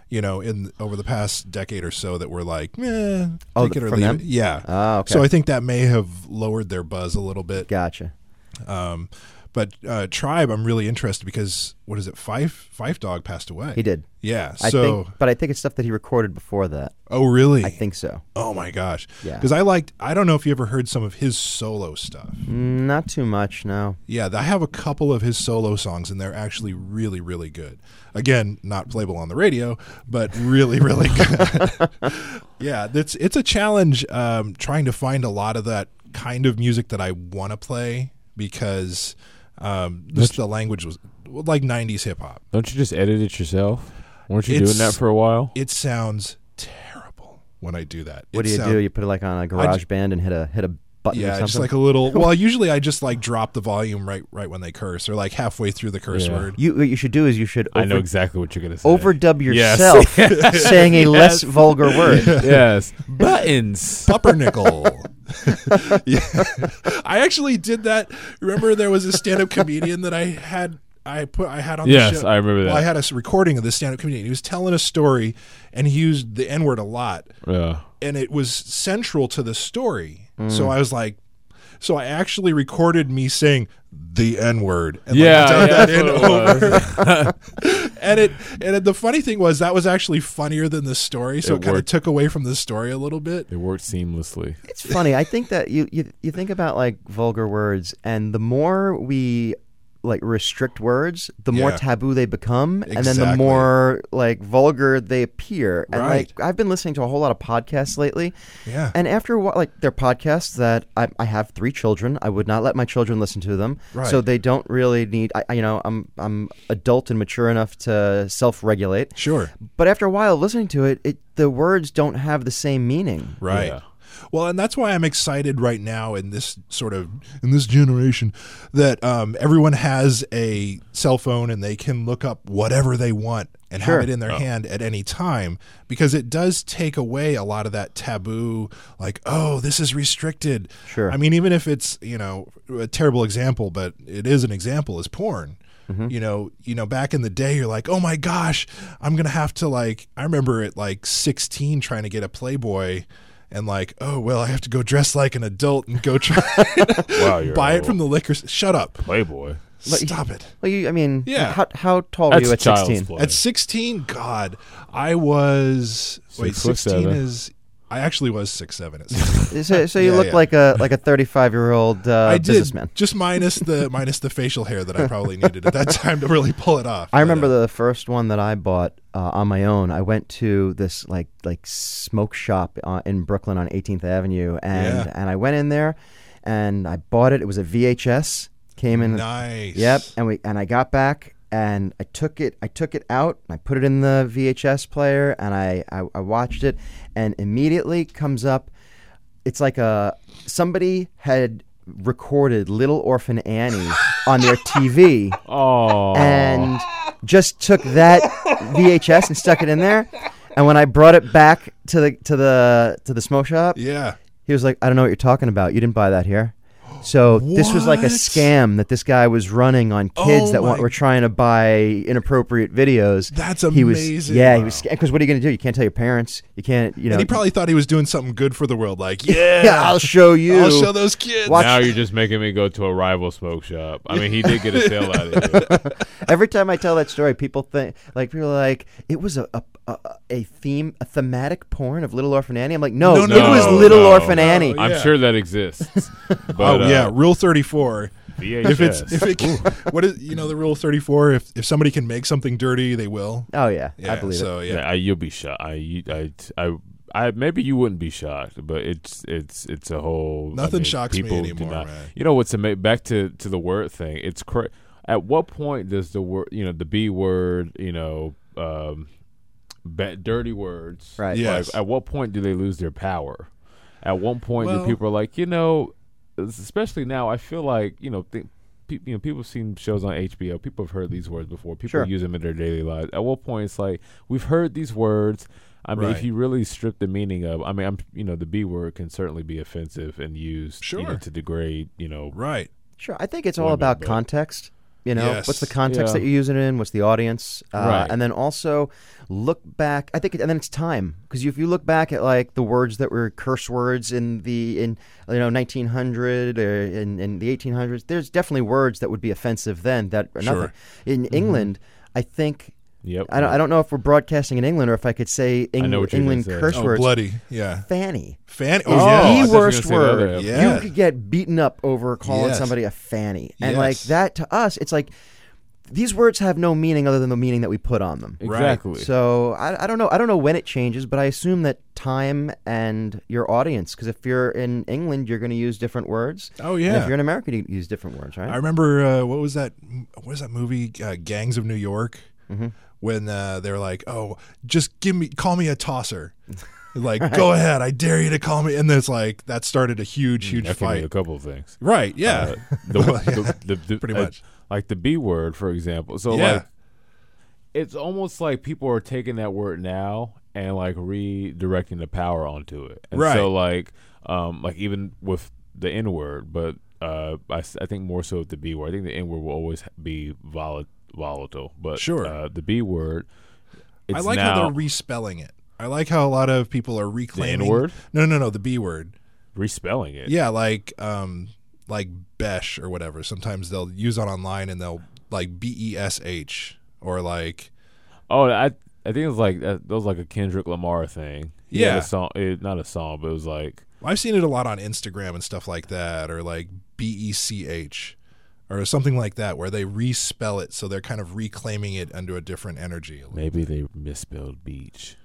you know, in over the past decade or so that were like, take it or leave it. Yeah. Oh, okay. So I think that may have lowered their buzz a little bit. Gotcha. But Tribe, I'm really interested because, what is it, Fife Dog passed away. He did. Yeah. I think it's stuff that he recorded before that. Oh, really? I think so. Oh, my gosh. Yeah. Because I don't know if you ever heard some of his solo stuff. Not too much, no. Yeah, I have a couple of his solo songs, and they're actually really, really good. Again, not playable on the radio, but really, really good. Yeah, it's a challenge trying to find a lot of that kind of music that I want to play because the language was like 90s hip-hop. Don't you just edit it yourself? Weren't you doing that for a while? It sounds terrible when I do that. What do? You put it like on a GarageBand and hit a button or something? Yeah, just like a little... Well, usually I just like drop the volume right when they curse or like halfway through the curse word. What you should do is you should... I know exactly what you're going to say. Overdub yourself saying a less vulgar word. Yes. Buttons. Pumpernickel. Yeah. I actually did that. Remember there was a stand-up comedian that I had on the show. Yes, I remember that. Well, I had a recording of this stand-up comedian. He was telling a story, and he used the N-word a lot. Yeah. And it was central to the story. Mm. So I was like, I actually recorded me saying the N-word. And over. And the funny thing was that was actually funnier than the story, so it kind of took away from the story a little bit. It worked seamlessly. It's funny. I think that you think about like vulgar words, and the more we like restrict words, the more taboo they become, and then the more like vulgar they appear. And like I've been listening to a whole lot of podcasts lately. Yeah. And after a while, like they're podcasts that I have three children. I would not let my children listen to them. Right. So they don't really need. I'm adult and mature enough to self-regulate. Sure. But after a while, listening to it, the words don't have the same meaning. Right. Yeah. Well, and that's why I'm excited right now in this generation that everyone has a cell phone and they can look up whatever they want and have it in their hand at any time, because it does take away a lot of that taboo, like, oh, this is restricted. Sure. I mean, even if it's, you know, a terrible example, but it is an example, is porn. Mm-hmm. You know, back in the day, you're like, oh my gosh, I'm going to have to like, I remember at like 16 trying to get a Playboy. And like, oh, well, I have to go dress like an adult and go try to buy it from the liquor store. Shut up. Playboy. Stop it. Well, how tall were you at 16? Play. At 16, God, I was... Wait, 16 is... I actually was 6'7" at 16. So you look like a 35-year-old businessman. Just minus the facial hair that I probably needed at that time to really pull it off. I remember the first one that I bought on my own. I went to this like smoke shop in Brooklyn on 18th Avenue, and I went in there and I bought it. It was a VHS. Came in. Nice. Yep. And I got back. And I took it out, and I put it in the VHS player, and I watched it, and immediately comes up, it's like somebody had recorded Little Orphan Annie on their TV, and just took that VHS and stuck it in there, and when I brought it back to the smoke shop, he was like, I don't know what you're talking about. You didn't buy that here. So this was like a scam that this guy was running on kids were trying to buy inappropriate videos. That's amazing. He was because what are you going to do? You can't tell your parents. You can't, you know. And he probably thought he was doing something good for the world. Like, I'll show you. I'll show those kids. Now you're just making me go to a rival smoke shop. I mean, he did get a sale out of it. Every time I tell that story, people are like, it was a thematic porn of Little Orphan Annie. I'm like, no, it was Little Orphan Annie. I'm sure that exists. But, Rule 34 VHS. What is the rule 34? If somebody can make something dirty, they will. Oh yeah I believe so, it. Yeah, you'll be shocked. I maybe you wouldn't be shocked, but it's a whole shocks me anymore. Man. You know what's amazing? Back to the word thing. It's at what point does the word, the B word, dirty words, right? Yes. At what point do they lose their power? At what point do people are like, especially now, I feel like people have seen shows on HBO. People have heard these words before. People sure. use them in their daily lives. At what point it's like, we've heard these words. I mean, right. if you really strip the meaning of, the B word can certainly be offensive and used sure. To degrade, Right. Sure. I think it's all about context. Yes. What's the context that you're using it in? What's the audience? Right. And then also look back. I think, and then it's time, because if you look back at like the words that were curse words in 1900 or in the 1800s, there's definitely words that would be offensive then that are nothing. Sure. In mm-hmm. England, I think. Yep. I don't know if we're broadcasting in England or if I could say England curse words. Oh, bloody. Yeah. Fanny. Oh, yeah. The worst word. Yeah. You could get beaten up over calling somebody a fanny. And like that to us, it's like these words have no meaning other than the meaning that we put on them. Exactly. Right. So I don't know. I don't know when it changes, but I assume that time and your audience, because if you're in England, you're going to use different words. Oh, yeah. And if you're in America, you use different words, right? I remember, what was that movie, Gangs of New York? Mm-hmm. When they're like, oh, just call me a tosser. Like, right. Go ahead, I dare you to call me. And it's like, that started a huge that fight. A couple of things. Right, yeah. Pretty much. Like the B word, for example. So, like, it's almost like people are taking that word now and, like, redirecting the power onto it. And right. So, like even with the N word, but I think more so with the B word. I think the N word will always be volatile, but sure. The B word. It's I like how they're respelling it. I like how a lot of people are reclaiming the N word. No, the B word. Respelling it. Yeah, like besh or whatever. Sometimes they'll use it online and they'll like besh or like. Oh, I think it was like that was like a Kendrick Lamar thing. Yeah, not a song, but it was like. Well, I've seen it a lot on Instagram and stuff like that, or like bech. Or something like that, where they respell it, so they're kind of reclaiming it under a different energy. Maybe they misspelled beach.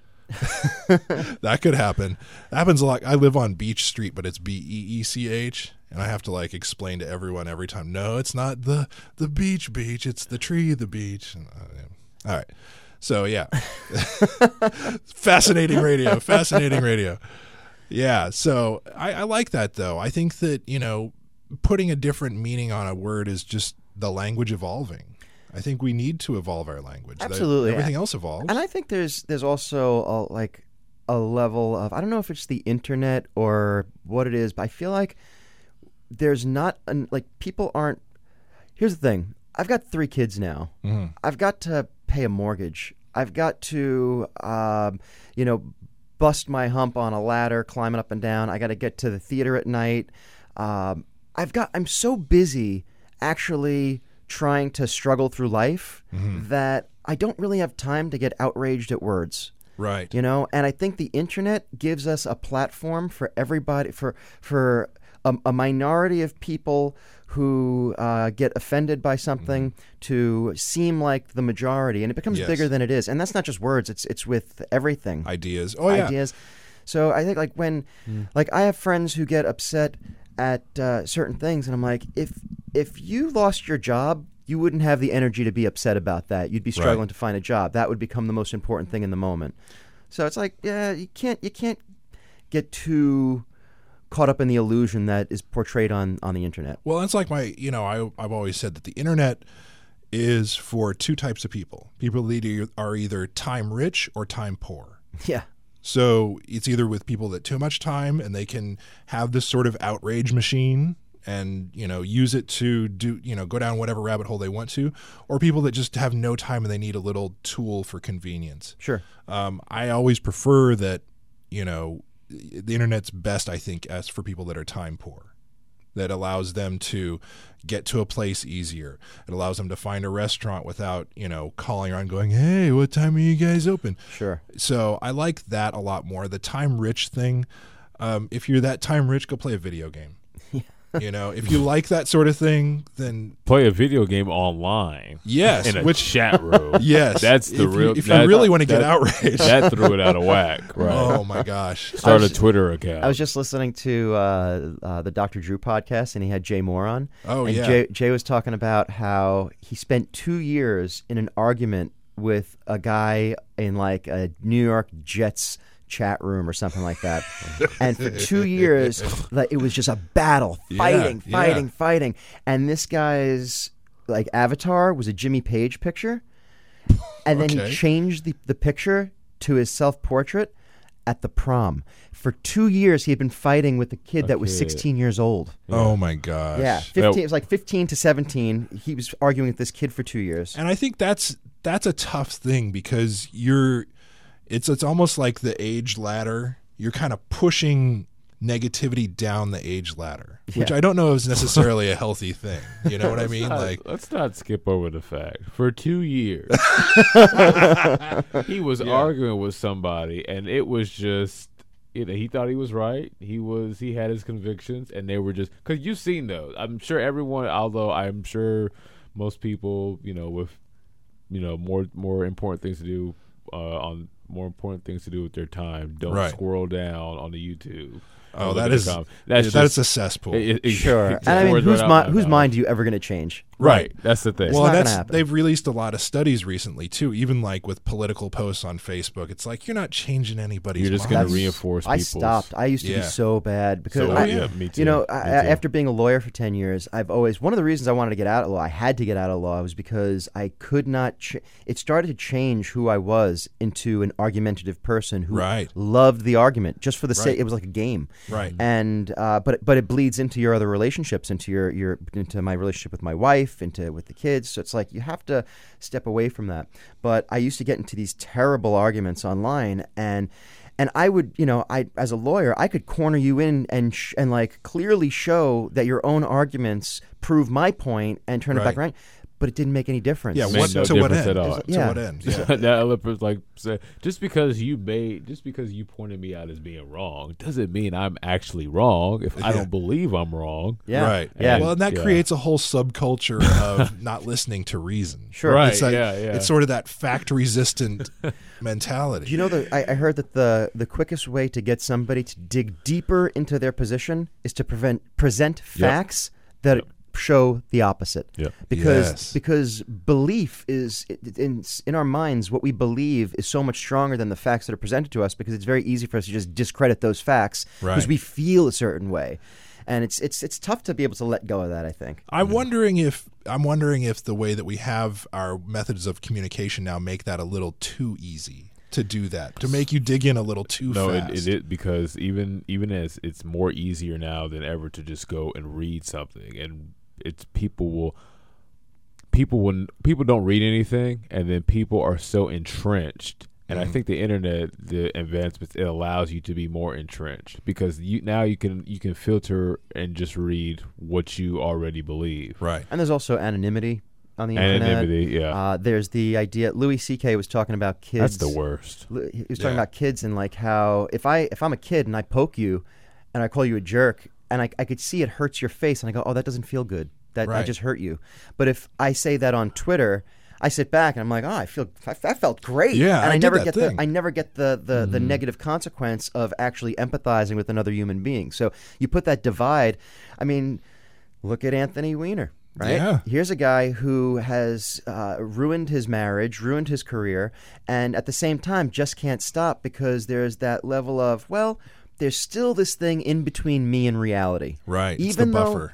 That could happen. It happens a lot. I live on Beach Street, but it's beech, and I have to like explain to everyone every time. No, it's not the beach. It's the tree, the beach. And, yeah. All right. So yeah, fascinating radio. Yeah. So I like that though. I think that putting a different meaning on a word is just the language evolving. I think we need to evolve our language. Absolutely. Everything else evolves. And I think there's also a level of, I don't know if it's the internet or what it is, but I feel like there's not, people aren't, here's the thing. I've got 3 kids now. Mm-hmm. I've got to pay a mortgage. I've got to, bust my hump on a ladder, climbing up and down. I got to get to the theater at night. I'm so busy actually trying to struggle through life mm-hmm. that I don't really have time to get outraged at words. Right. And I think the internet gives us a platform for everybody, for a minority of people who get offended by something mm-hmm. to seem like the majority, and it becomes bigger than it is. And that's not just words, it's with everything. Ideas. Oh, yeah. Ideas. So I think when I have friends who get upset at certain things, and I'm like, if you lost your job, you wouldn't have the energy to be upset about that. You'd be struggling to find a job. That would become the most important thing in the moment. So it's like, yeah, you can't get too caught up in the illusion that is portrayed on the internet. Well, it's like I've always said that the internet is for 2 types of people. People that are either time rich or time poor. Yeah. So it's either with people that too much time and they can have this sort of outrage machine and, use it to do, go down whatever rabbit hole they want to, or people that just have no time and they need a little tool for convenience. Sure. I always prefer that, the internet's best, I think, as for people that are time poor. That allows them to get to a place easier. It allows them to find a restaurant without, calling around going, hey, what time are you guys open? Sure. So I like that a lot more. The time rich thing, if you're that time rich, go play a video game. You know, if you like that sort of thing, then play a video game online. Yes, in a chat room. Yes, that's the real. If you really want to get outraged, that threw it out of whack. Right? Oh my gosh! Start a Twitter account. I was just listening to the Dr. Drew podcast, and he had Jay Moore on. Oh yeah, Jay was talking about how he spent 2 years in an argument with a guy in like a New York Jets chat room or something like that, and for 2 years it was just a battle, fighting, and this guy's like avatar was a Jimmy Page picture, and then he changed the picture to his self-portrait at the prom. For 2 years he had been fighting with a kid that was 16 years old. Yeah. Oh my gosh. Yeah, 15, it was like 15 to 17 he was arguing with this kid for 2 years. And I think that's a tough thing, because it's almost like the age ladder. You're kind of pushing negativity down the age ladder, which I don't know is necessarily a healthy thing. You know what I mean? Let's not skip over the fact. For 2 years, he was arguing with somebody, and it was just, he thought he was right. He had his convictions, and they were just, because you've seen those. I'm sure everyone, although I'm sure most people, with more important things to do with their time, don't squirrel down on the YouTube. Oh, that's a cesspool. Sure. And I mean, whose mind are you ever going to change? Right. That's the thing. Well, they've released a lot of studies recently too, even like with political posts on Facebook. It's like, you're not changing anybody's mind. You're just going to reinforce people. I stopped. I used to be so bad because me too. After being a lawyer for 10 years, one of the reasons I wanted to get out of law, I had to get out of law, was because I could not it started to change who I was into an argumentative person who loved the argument just for the sake. It was like a game. Right. And but it bleeds into your other relationships, into your into my relationship with my wife, with the kids. So it's like you have to step away from that. But I used to get into these terrible arguments online, and I would, as a lawyer, I could corner you in and like clearly show that your own arguments prove my point and turn it back around. But it didn't make any difference. Yeah, to what end? Yeah. That was like, just because you pointed me out as being wrong doesn't mean I'm actually wrong if I don't believe I'm wrong. Yeah. Right. Yeah. Well, and that creates a whole subculture of not listening to reason. Sure. Right. It's like, it's sort of that fact-resistant mentality. I heard that the quickest way to get somebody to dig deeper into their position is to present facts that show the opposite, because belief is in our minds. What we believe is so much stronger than the facts that are presented to us, because it's very easy for us to just discredit those facts because we feel a certain way, and it's tough to be able to let go of that. I think I'm wondering if the way that we have our methods of communication now make that a little too easy to do that, to make you dig in a little too fast. No, it because even as it's more easier now than ever to just go and read something, and people don't read anything, and then people are so entrenched, and I think the internet, the advancements, it allows you to be more entrenched, because you can filter and just read what you already believe, and there's also anonymity on the internet. There's the idea. Louis C.K. was talking about kids. That's the worst. He was talking about kids, and like how if I'm a kid and I poke you and I call you a jerk, and I could see it hurts your face, and I go, oh, that doesn't feel good. I just hurt you. But if I say that on Twitter, I sit back and I'm like, oh, I felt great. Yeah, and I never get the negative consequence of actually empathizing with another human being. So you put that divide. I mean, look at Anthony Weiner. Right? Yeah. Here's a guy who has ruined his marriage, ruined his career, and at the same time just can't stop, because there's that level of, well, there's still this thing in between me and reality. Right. Even though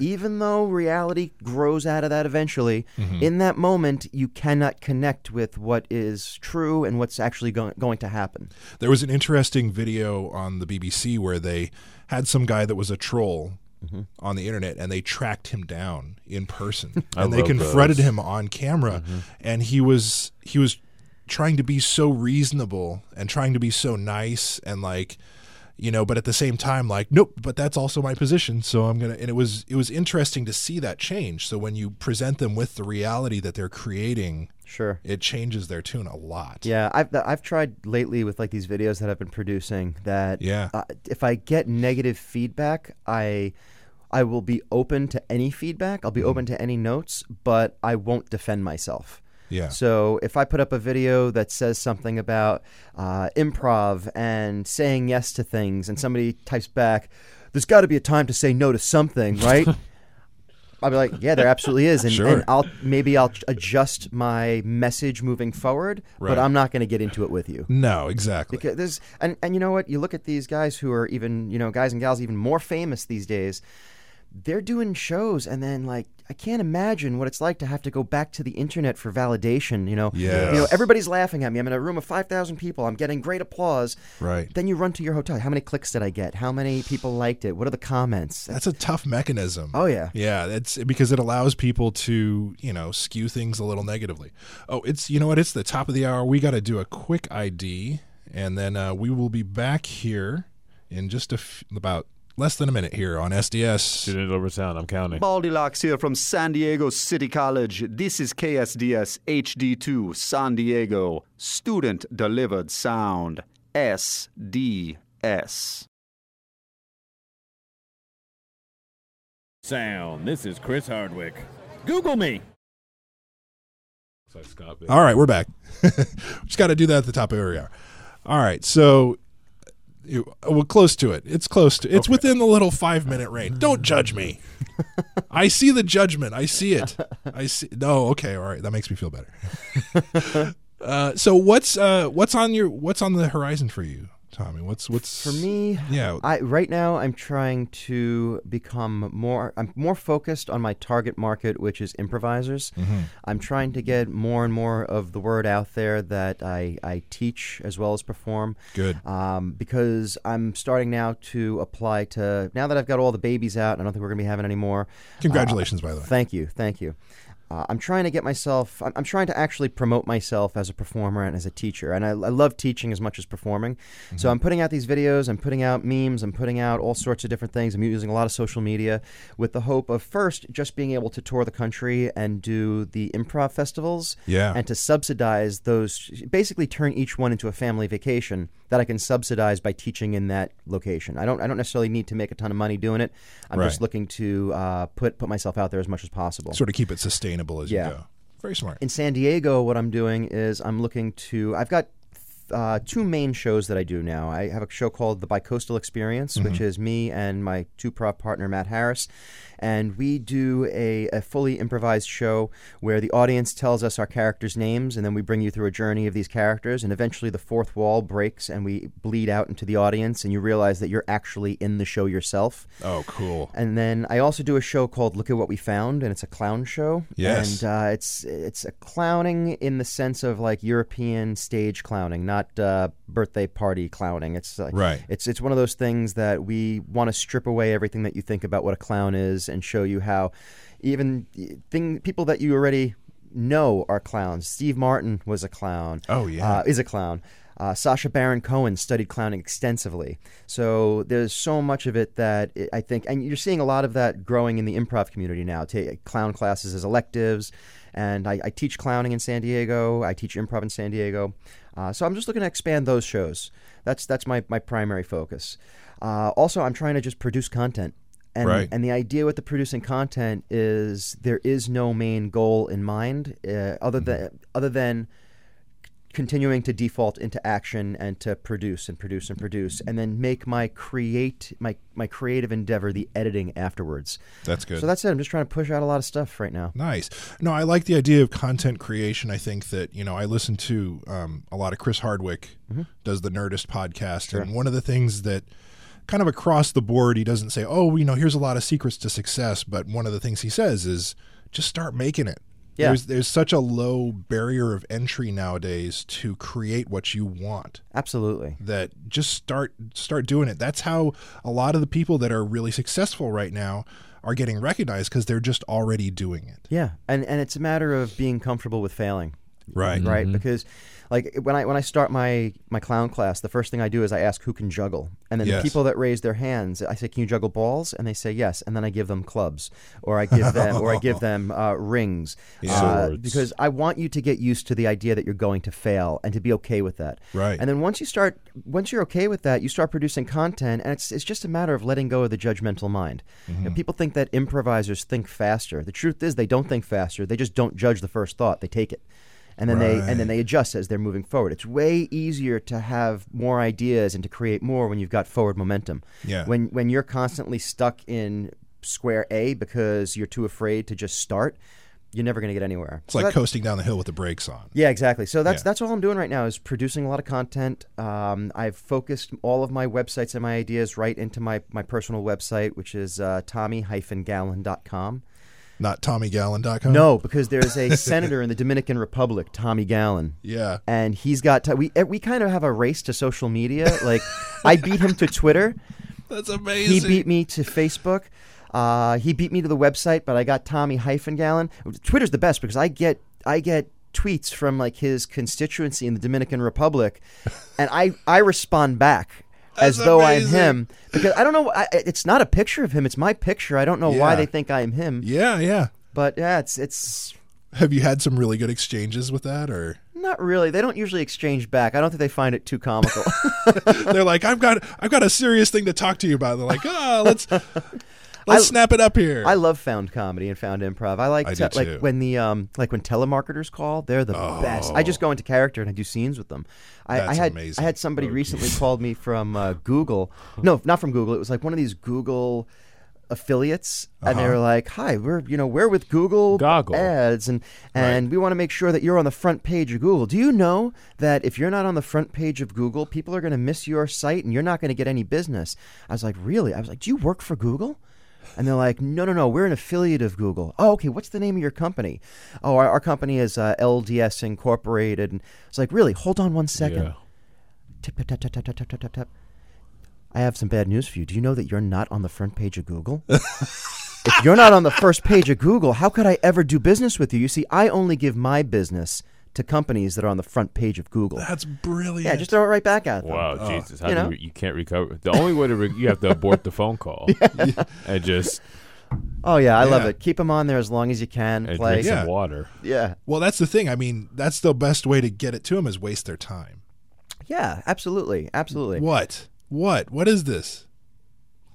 reality grows out of that eventually, in that moment you cannot connect with what is true and what's actually going to happen. There was an interesting video on the BBC where they had some guy that was a troll on the internet, and they tracked him down in person, and they confronted him on camera, and he was trying to be so reasonable and trying to be so nice, and like, but at the same time, like, nope, but that's also my position, so I'm gonna. And it was interesting to see that change. So when you present them with the reality that they're creating, it changes their tune a lot. Yeah, I've tried lately with like these videos that I've been producing that if I get negative feedback, I I will be open to any feedback. I'll be open to any notes, but I won't defend myself. Yeah. So if I put up a video that says something about improv and saying yes to things, and somebody types back, there's got to be a time to say no to something, right? I'll be like, yeah, there absolutely is. And, and I'll adjust my message moving forward, but I'm not going to get into it with you. No, exactly. Because there's, and you know what? You look at these guys who are even, you know, guys and gals even more famous these days. They're doing shows, and then, like, I can't imagine what it's like to have to go back to the internet for validation, you know? Yes. You know, everybody's laughing at me. I'm in a room of 5,000 people. I'm getting great applause. Right. Then you run to your hotel. How many clicks did I get? How many people liked it? What are the comments? That's a tough mechanism. Oh, yeah. Yeah, that's because it allows people to, you know, skew things a little negatively. Oh, it's, you know what? It's the top of the hour. We got to do a quick ID, and then we will be back here in just about less than a minute here on SDS. Student Over Sound, I'm counting. Baldy Locks here from San Diego City College. This is KSDS HD2 San Diego. Student Delivered Sound. SDS. Sound. This is Chris Hardwick. Google me. All right, we're back. Just got to do that at the top of the area. All right, so... We're close to it. It's close to. It's okay. Within the little 5 minute range. Don't judge me. I see the judgment. I see it. I see. No. Okay. All right. That makes me feel better. So what's on the horizon for you, Tommy? What's for me? Yeah. Right now I'm trying to become more. I'm more focused on my target market, which is improvisers. Mm-hmm. I'm trying to get more and more of the word out there that I teach as well as perform. Good. Because I'm starting now to apply to. Now that I've got all the babies out, I don't think we're going to be having any more. Congratulations, by the way. Thank you. I'm trying to get myself. I'm trying to actually promote myself as a performer and as a teacher, and I love teaching as much as performing. Mm-hmm. So I'm putting out these videos, I'm putting out memes, I'm putting out all sorts of different things. I'm using a lot of social media with the hope of first just being able to tour the country and do the improv festivals, and to subsidize those. Basically, turn each one into a family vacation that I can subsidize by teaching in that location. I don't necessarily need to make a ton of money doing it. I'm just looking to put myself out there as much as possible. Sort of keep it sustainable as you go. Very smart. In San Diego, what I'm doing is I've got two main shows that I do now. I have a show called The Bicoastal Experience, which is me and my two-prop partner, Matt Harris. And we do a fully improvised show where the audience tells us our characters' names, and then we bring you through a journey of these characters, and eventually the fourth wall breaks and we bleed out into the audience, and you realize that you're actually in the show yourself. Oh, cool. And then I also do a show called Look at What We Found, and it's a clown show. Yes. And it's a clowning in the sense of, like, European stage clowning, not birthday party clowning. It's like, it's one of those things that we want to strip away everything that you think about what a clown is, and show you how even people that you already know are clowns. Steve Martin was a clown. Oh, yeah. Is a clown. Sacha Baron Cohen studied clowning extensively. So there's so much of it that I think, and you're seeing a lot of that growing in the improv community now. Clown classes as electives. And I teach clowning in San Diego. I teach improv in San Diego. So I'm just looking to expand those shows. That's my primary focus. Also, I'm trying to just produce content. And the idea with the producing content is there is no main goal in mind other than continuing to default into action and to produce and then make my creative endeavor the editing afterwards. That's good. So that's it. I'm just trying to push out a lot of stuff right now. Nice. No, I like the idea of content creation. I think that, you know, I listen to a lot of Chris Hardwick does the Nerdist podcast. Sure. And one of the things that kind of across the board, he doesn't say, oh, you know, here's a lot of secrets to success. But one of the things he says is just start making it. Yeah. There's such a low barrier of entry nowadays to create what you want. Absolutely. That just start doing it. That's how a lot of the people that are really successful right now are getting recognized, because they're just already doing it. Yeah. And it's a matter of being comfortable with failing. Right. Right. Mm-hmm. Because like when I start my clown class, the first thing I do is I ask who can juggle. And then the people that raise their hands, I say, can you juggle balls? And they say yes. And then I give them clubs or I give them rings. Yeah. Because I want you to get used to the idea that you're going to fail and to be okay with that. Right. And then once you're okay with that, you start producing content, and it's just a matter of letting go of the judgmental mind. Mm-hmm. And people think that improvisers think faster. The truth is they don't think faster. They just don't judge the first thought. They take it. And then they adjust as they're moving forward. It's way easier to have more ideas and to create more when you've got forward momentum. Yeah. When you're constantly stuck in square A because you're too afraid to just start, you're never going to get anywhere. It's so like coasting down the hill with the brakes on. Yeah, exactly. So that's all I'm doing right now is producing a lot of content. I've focused all of my websites and my ideas right into my personal website, which is tommy-gallon.com. Not TommyGallon.com? No, because there's a senator in the Dominican Republic, Tommy Gallon. Yeah. And he's got... We kind of have a race to social media. Like, I beat him to Twitter. That's amazing. He beat me to Facebook. He beat me to the website, but I got Tommy-Gallon. Twitter's the best because I get tweets from, like, his constituency in the Dominican Republic, and I respond back. That's as though amazing. I am him. Because I don't know, it's not a picture of him, it's my picture. I don't know why they think I am him. Yeah, yeah. But yeah, it's... Have you had some really good exchanges with that, or...? Not really. They don't usually exchange back. I don't think they find it too comical. They're like, I've got a serious thing to talk to you about. They're like, oh, let's snap it up here. I love found comedy and found improv. When telemarketers call, they're the best. I just go into character and I do scenes with them. I had somebody recently called me from Google. No, not from Google. It was like one of these Google affiliates, and they were like, "Hi, we're with Google Goggle. Ads, and we want to make sure that you're on the front page of Google. Do you know that if you're not on the front page of Google, people are going to miss your site and you're not going to get any business?" I was like, "Really?" I was like, "Do you work for Google?" And they're like, no, we're an affiliate of Google. Oh, okay, what's the name of your company? Oh, our company is LDS Incorporated. And it's like, really? Hold on one second. Yeah. Tap. I have some bad news for you. Do you know that you're not on the front page of Google? If you're not on the first page of Google, how could I ever do business with you? You see, I only give my business to companies that are on the front page of Google. That's brilliant. Yeah, just throw it right back at them. Wow, Jesus. How do you can't recover. The only way to you have to abort the phone call. Yeah. And just... Oh, yeah, I love it. Keep them on there as long as you can. And drink some water. Yeah. Well, that's the thing. I mean, that's the best way to get it to them is waste their time. Yeah, absolutely. Absolutely. What? What is this?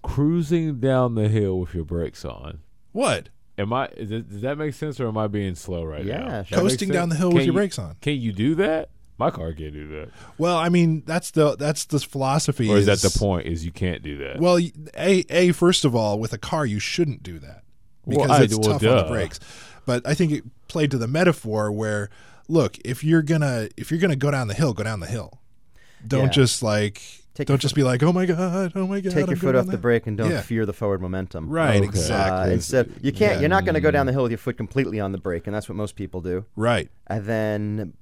Cruising down the hill with your brakes on. What? Does that make sense, or am I being slow now? Yeah, coasting down the hill with your brakes on. Can you do that? My car can't do that. Well, I mean, that's the philosophy. Or is that the point? Is you can't do that? Well, first of all, with a car you shouldn't do that because it's tough on the brakes. But I think it played to the metaphor where, look, if you're gonna go down the hill, go down the hill. Don't just be like, oh my god. Take your foot off the brake and don't fear the forward momentum. Right, exactly. Instead, you can't. Yeah. You're not going to go down the hill with your foot completely on the brake, and that's what most people do. Right. And then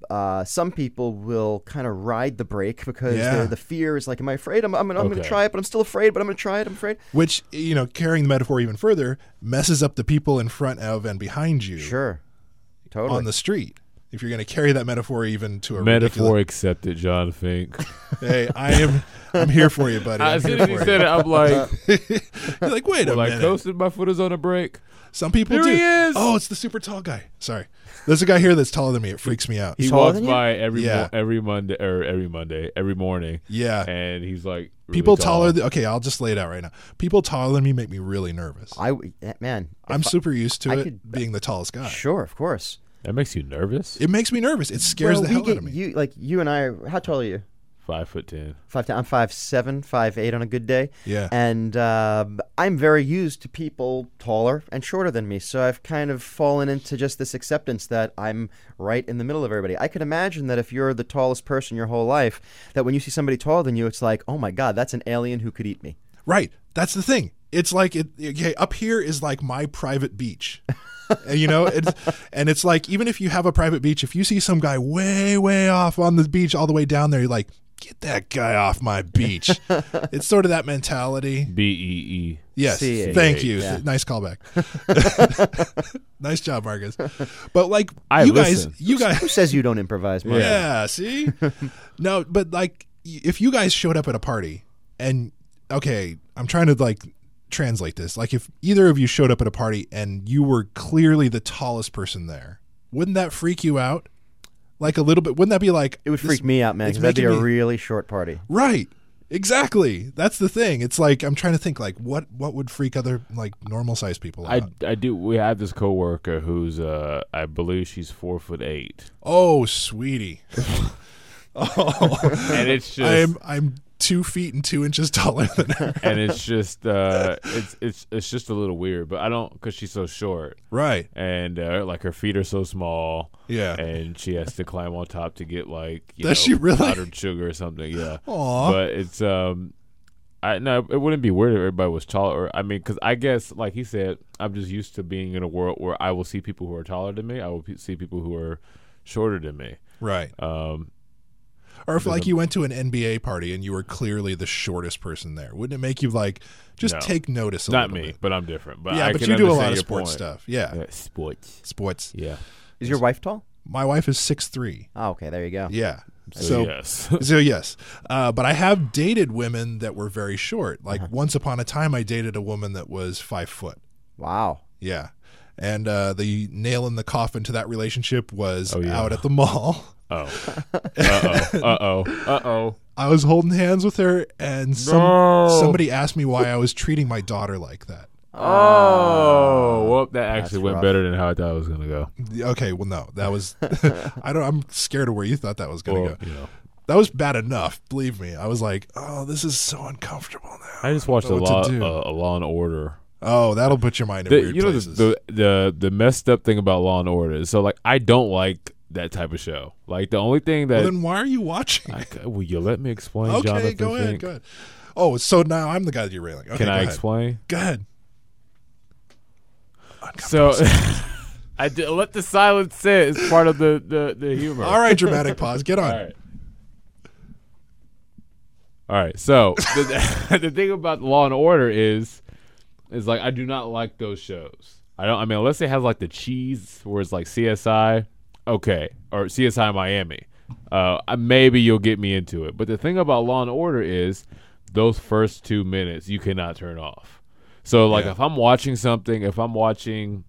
some people will kind of ride the brake because the fear is like, am I afraid? I'm going to try it, but I'm still afraid. But I'm going to try it. I'm afraid. Which, carrying the metaphor even further, messes up the people in front of and behind you. Sure. Totally. On the street. If you're going to carry that metaphor even to a metaphor accepted, John Fink. Hey, I'm here for you, buddy. As soon as you said it, I'm like, you're like, wait a minute. I coasted, my foot is on a brake. Some people do. He is. Oh, it's the super tall guy. Sorry, there's a guy here that's taller than me. It freaks me out. He walks by every morning. Yeah, and he's like really people taller. Okay, I'll just lay it out right now. People taller than me make me really nervous. I'm super used to being the tallest guy. Sure, of course. That makes you nervous? It makes me nervous. It scares the hell out of me. You and I, how tall are you? 5'10". 5'10". I'm 5'7", 5'8" on a good day. Yeah. And I'm very used to people taller and shorter than me, so I've kind of fallen into just this acceptance that I'm right in the middle of everybody. I could imagine that if you're the tallest person your whole life, that when you see somebody taller than you, it's like, oh my God, that's an alien who could eat me. Right. That's the thing. It's like up here is like my private beach. It's like even if you have a private beach, if you see some guy way off on the beach all the way down there, you're like, get that guy off my beach. It's sort of that mentality. B-E-E. Yes. C-A-A. Thank you. Yeah. Nice callback. Nice job, Marcus. But like you guys who says you don't improvise, Marcus? Yeah, see? No, but like if you guys showed up at a party and okay, I'm trying to like translate this. Like if either of you showed up at a party and you were clearly the tallest person there, wouldn't that freak you out? Like a little bit, wouldn't that be like... It would freak me out, man, because that'd be a really short party. Right. Exactly. That's the thing. It's like, I'm trying to think, like, what would freak other, like, normal-sized people out? I do. We have this coworker who's, I believe she's 4'8". Oh, sweetie. Oh. And it's just... I'm 2 feet and 2 inches taller than her. And it's just, it's just a little weird, but I don't, because she's so short. Right. And, like, her feet are so small. Yeah. And she has to climb on top to get, like, you Does know, she really? Powdered sugar or something. Yeah. Aww. But it's, no, it wouldn't be weird if everybody was taller. I mean, because I guess, like he said, I'm just used to being in a world where I will see people who are taller than me. I will see people who are shorter than me. Right. Or if, like, you went to an NBA party and you were clearly the shortest person there, wouldn't it make you, like, just take notice a little bit? Not me, but I'm different. But yeah, but you do a lot of sports stuff. Yeah. Sports. Yeah. Is your wife tall? My wife is 6'3". Oh, okay. There you go. Yeah. So yes. But I have dated women that were very short. Like, once upon a time, I dated a woman that was 5 foot. Wow. Yeah. And the nail in the coffin to that relationship was out at the mall. Uh-oh. I was holding hands with her, and somebody asked me why I was treating my daughter like that. Oh, well, that actually went better than how I thought it was going to go. Okay, well, no, that was, I'm scared of where you thought that was going to go. You know. That was bad enough, believe me. I was like, oh, this is so uncomfortable now. I just watched a Law and Order. Oh, that'll put your mind in weird places. The messed up thing about Law and Order is, so, like, I don't like that type of show. Like, the only thing that... Well, then why are you watching? Will you let me explain, okay, Jonathan? Okay, go ahead. Oh, so now I'm the guy that you're railing. Okay, Can I explain? Go ahead. So, let the silence sit. It's part of the humor. All right, dramatic pause. Get on. All right. So, the thing about Law and Order is like, I do not like those shows. I mean, unless it has, like, the cheese where it's, like, CSI... Okay, or CSI Miami. Maybe you'll get me into it. But the thing about Law & Order is those first 2 minutes you cannot turn off. So, like, if I'm watching something, you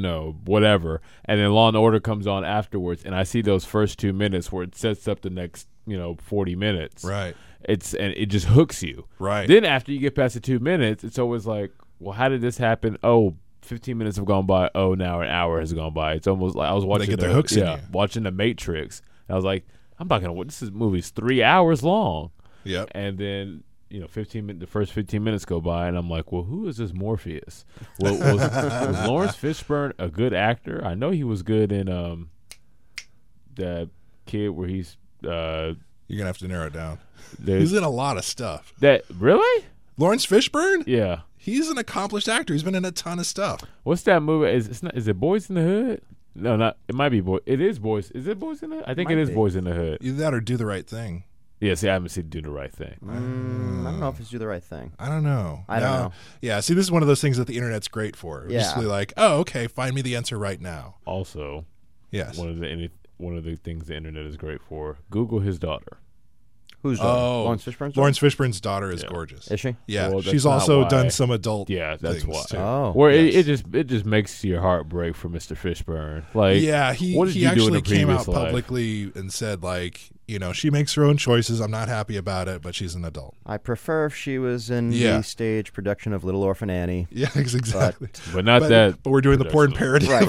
know, whatever, and then Law & Order comes on afterwards, and I see those first 2 minutes where it sets up the next, 40 minutes. Right. And it just hooks you. Right. Then after you get past the 2 minutes, it's always like, well, how did this happen? Oh, 15 minutes have gone by. Oh, now an hour has gone by. It's almost like I was watching watching The Matrix. And I was like, I'm not gonna. This movie's 3 hours long. Yeah. And then 15 minutes. The first 15 minutes go by, and I'm like, well, who is this Morpheus? Well, was Lawrence Fishburne a good actor? I know he was good in that kid where he's. You're gonna have to narrow it down. He's in a lot of stuff. That really? Lawrence Fishburne? Yeah. He's an accomplished actor. He's been in a ton of stuff. What's that movie? Is it Boys in the Hood? No, it might be Boys. It is Boys. Is it Boys in the Hood? I think it is Boys in the Hood. Either that or Do the Right Thing. Yeah, see, I haven't seen Do the Right Thing. I don't know if it's Do the Right Thing. I don't know. I don't know. Yeah, see, this is one of those things that the internet's great for. It's basically like, oh, okay, find me the answer right now. Also, yes, one of the things the internet is great for, Google his daughter. Who's daughter? Oh, Lawrence Fishburne's daughter? Lawrence Fishburne's daughter is gorgeous. Is she? Yeah, well, she's also done some adult. Yeah, that's why. Too. Oh, where it just makes your heart break for Mr. Fishburne. Like, yeah, he actually came out publicly and said, like, she makes her own choices. I'm not happy about it, but she's an adult. I prefer if she was in the stage production of Little Orphan Annie. Yeah, exactly. But not that. But we're doing the porn parody. Right.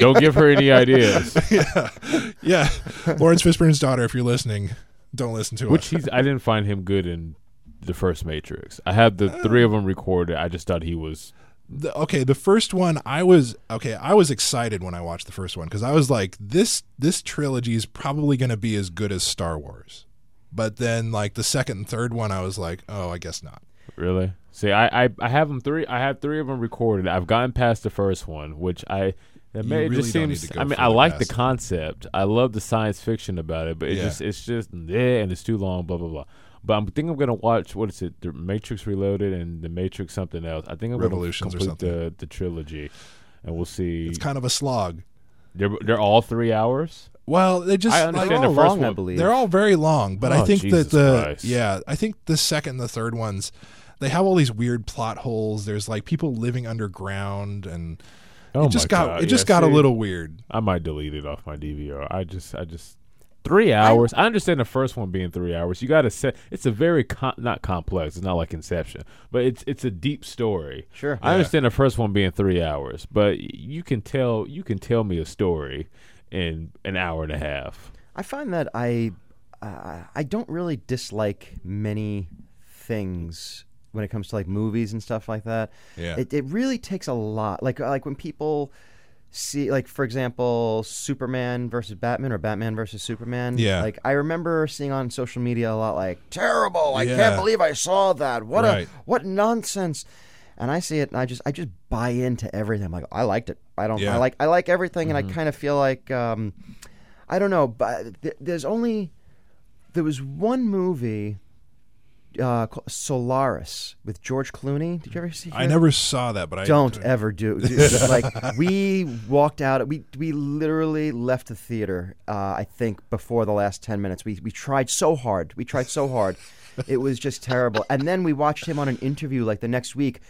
Don't give her any ideas. Yeah. Lawrence Fishburne's daughter, if you're listening. Don't listen to it. I didn't find him good in the first Matrix. I had the three of them recorded. I just thought he was... The first one, I was excited when I watched the first one because I was like, this trilogy is probably going to be as good as Star Wars. But then, like, the second and third one, I was like, oh, I guess not. Really? See, I have three of them recorded. I've gotten past the first one, which I... It just seems. I mean, I like the concept. I love the science fiction about it, but it's just and it's too long. Blah blah blah. But I think I'm gonna watch what is it? The Matrix Reloaded and the Matrix something else. I think I'm Revolutions gonna complete the trilogy, and we'll see. It's kind of a slog. They're all 3 hours. Well, they just I understand the first one. I believe they're all very long, but I think Jesus that the Christ. Yeah, I think the second and the third ones, they have all these weird plot holes. There's like people living underground and. Oh it just got God. It just got a little weird. I might delete it off my DVR. I just 3 hours. I understand the first one being 3 hours. You got to set. It's a very not complex. It's not like Inception, but it's a deep story. Sure, I understand the first one being 3 hours, but you can tell me a story in an hour and a half. I find that I don't really dislike many things. When it comes to like movies and stuff like that, it really takes a lot. Like when people see, like for example, Superman versus Batman or Batman versus Superman. Yeah. Like I remember seeing on social media a lot, like terrible. I can't believe I saw that. What nonsense. And I see it, and I just buy into everything. I'm like, I liked it. I like everything, mm-hmm. and I kind of feel like I don't know, but there was one movie. Solaris with George Clooney. Did you ever see that? I never saw that, but I don't ever do. Like we walked out. We literally left the theater. I think before the last 10 minutes, we tried so hard. It was just terrible. And then we watched him on an interview like the next week,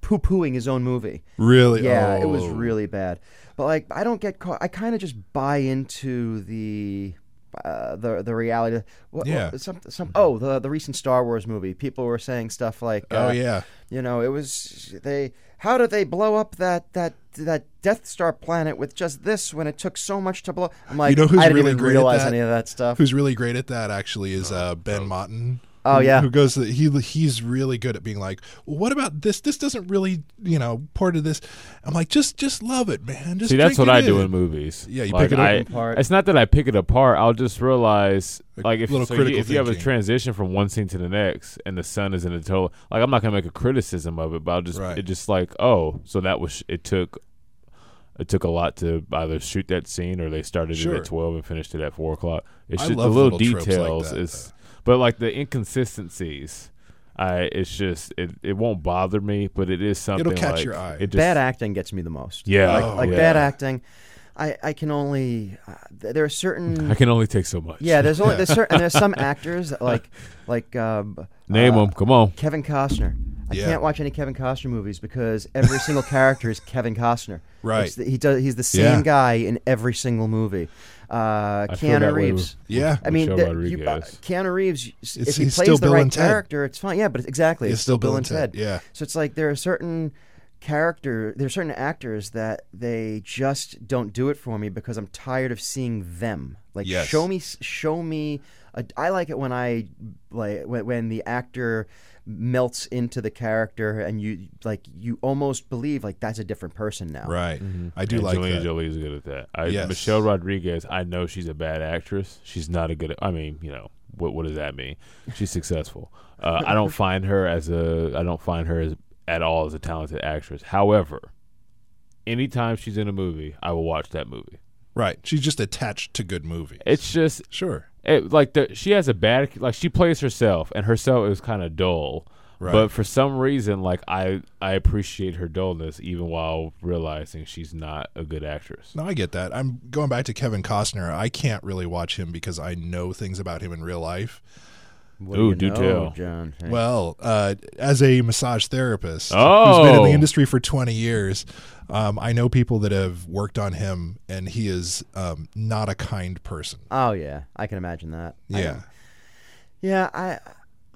poo-pooing his own movie. Really? Yeah, it was really bad. But like I don't get caught. I kind of just buy into the reality. The recent Star Wars movie. People were saying stuff like, you know, it was they. How did they blow up that Death Star planet with just this when it took so much to blow? I'm like, you know who's I didn't really even great realize at that? Any of that stuff. Who's really great at that actually is Ben Motten. Oh yeah, who goes? He's really good at being like, well, what about this? This doesn't really, you know, part of this. I'm like, just love it, man. Just see, that's what I do in movies. Yeah, you like, pick it apart. It's not that I pick it apart. I'll just realize, like, if you have a transition from one scene to the next, and the sun is in the total, like, I'm not gonna make a criticism of it, but I'll just so that was it took. It took a lot to either shoot that scene, or they started it at 12 and finished it at 4 o'clock. It's just the little details. Like but like the inconsistencies, it won't bother me, but it is something. It'll catch your eye. Bad acting gets me the most. Yeah, bad acting. I can only there are certain. I can only take so much. Yeah, there's some actors that name them. Come on, Kevin Costner. I can't watch any Kevin Costner movies because every single character is Kevin Costner. Right. He's the same guy in every single movie. Keanu Reeves. Keanu Reeves. If he plays the right character, it's fine. Yeah, but exactly, it's still Bill and Ted. Yeah. So it's like there are certain actors that they just don't do it for me because I'm tired of seeing them. Like show me. I like it when when the actor melts into the character and you almost believe like that's a different person now. Right. Mm-hmm. I do and like Angelina Jolie's good at that. Michelle Rodriguez, I know she's a bad actress. She's not a good what does that mean? She's successful. I don't find her at all as a talented actress. However, anytime she's in a movie, I will watch that movie. Right. She's just attached to good movies. It's just she has a bad she plays herself, and herself is kind of dull. Right. But for some reason, like I appreciate her dullness even while realizing she's not a good actress. No, I get that. I'm going back to Kevin Costner. I can't really watch him because I know things about him in real life. Ooh, do tell, John. Hey. Well, as a massage therapist who's been in the industry for 20 years, I know people that have worked on him, and he is not a kind person. Oh, yeah. I can imagine that. Yeah.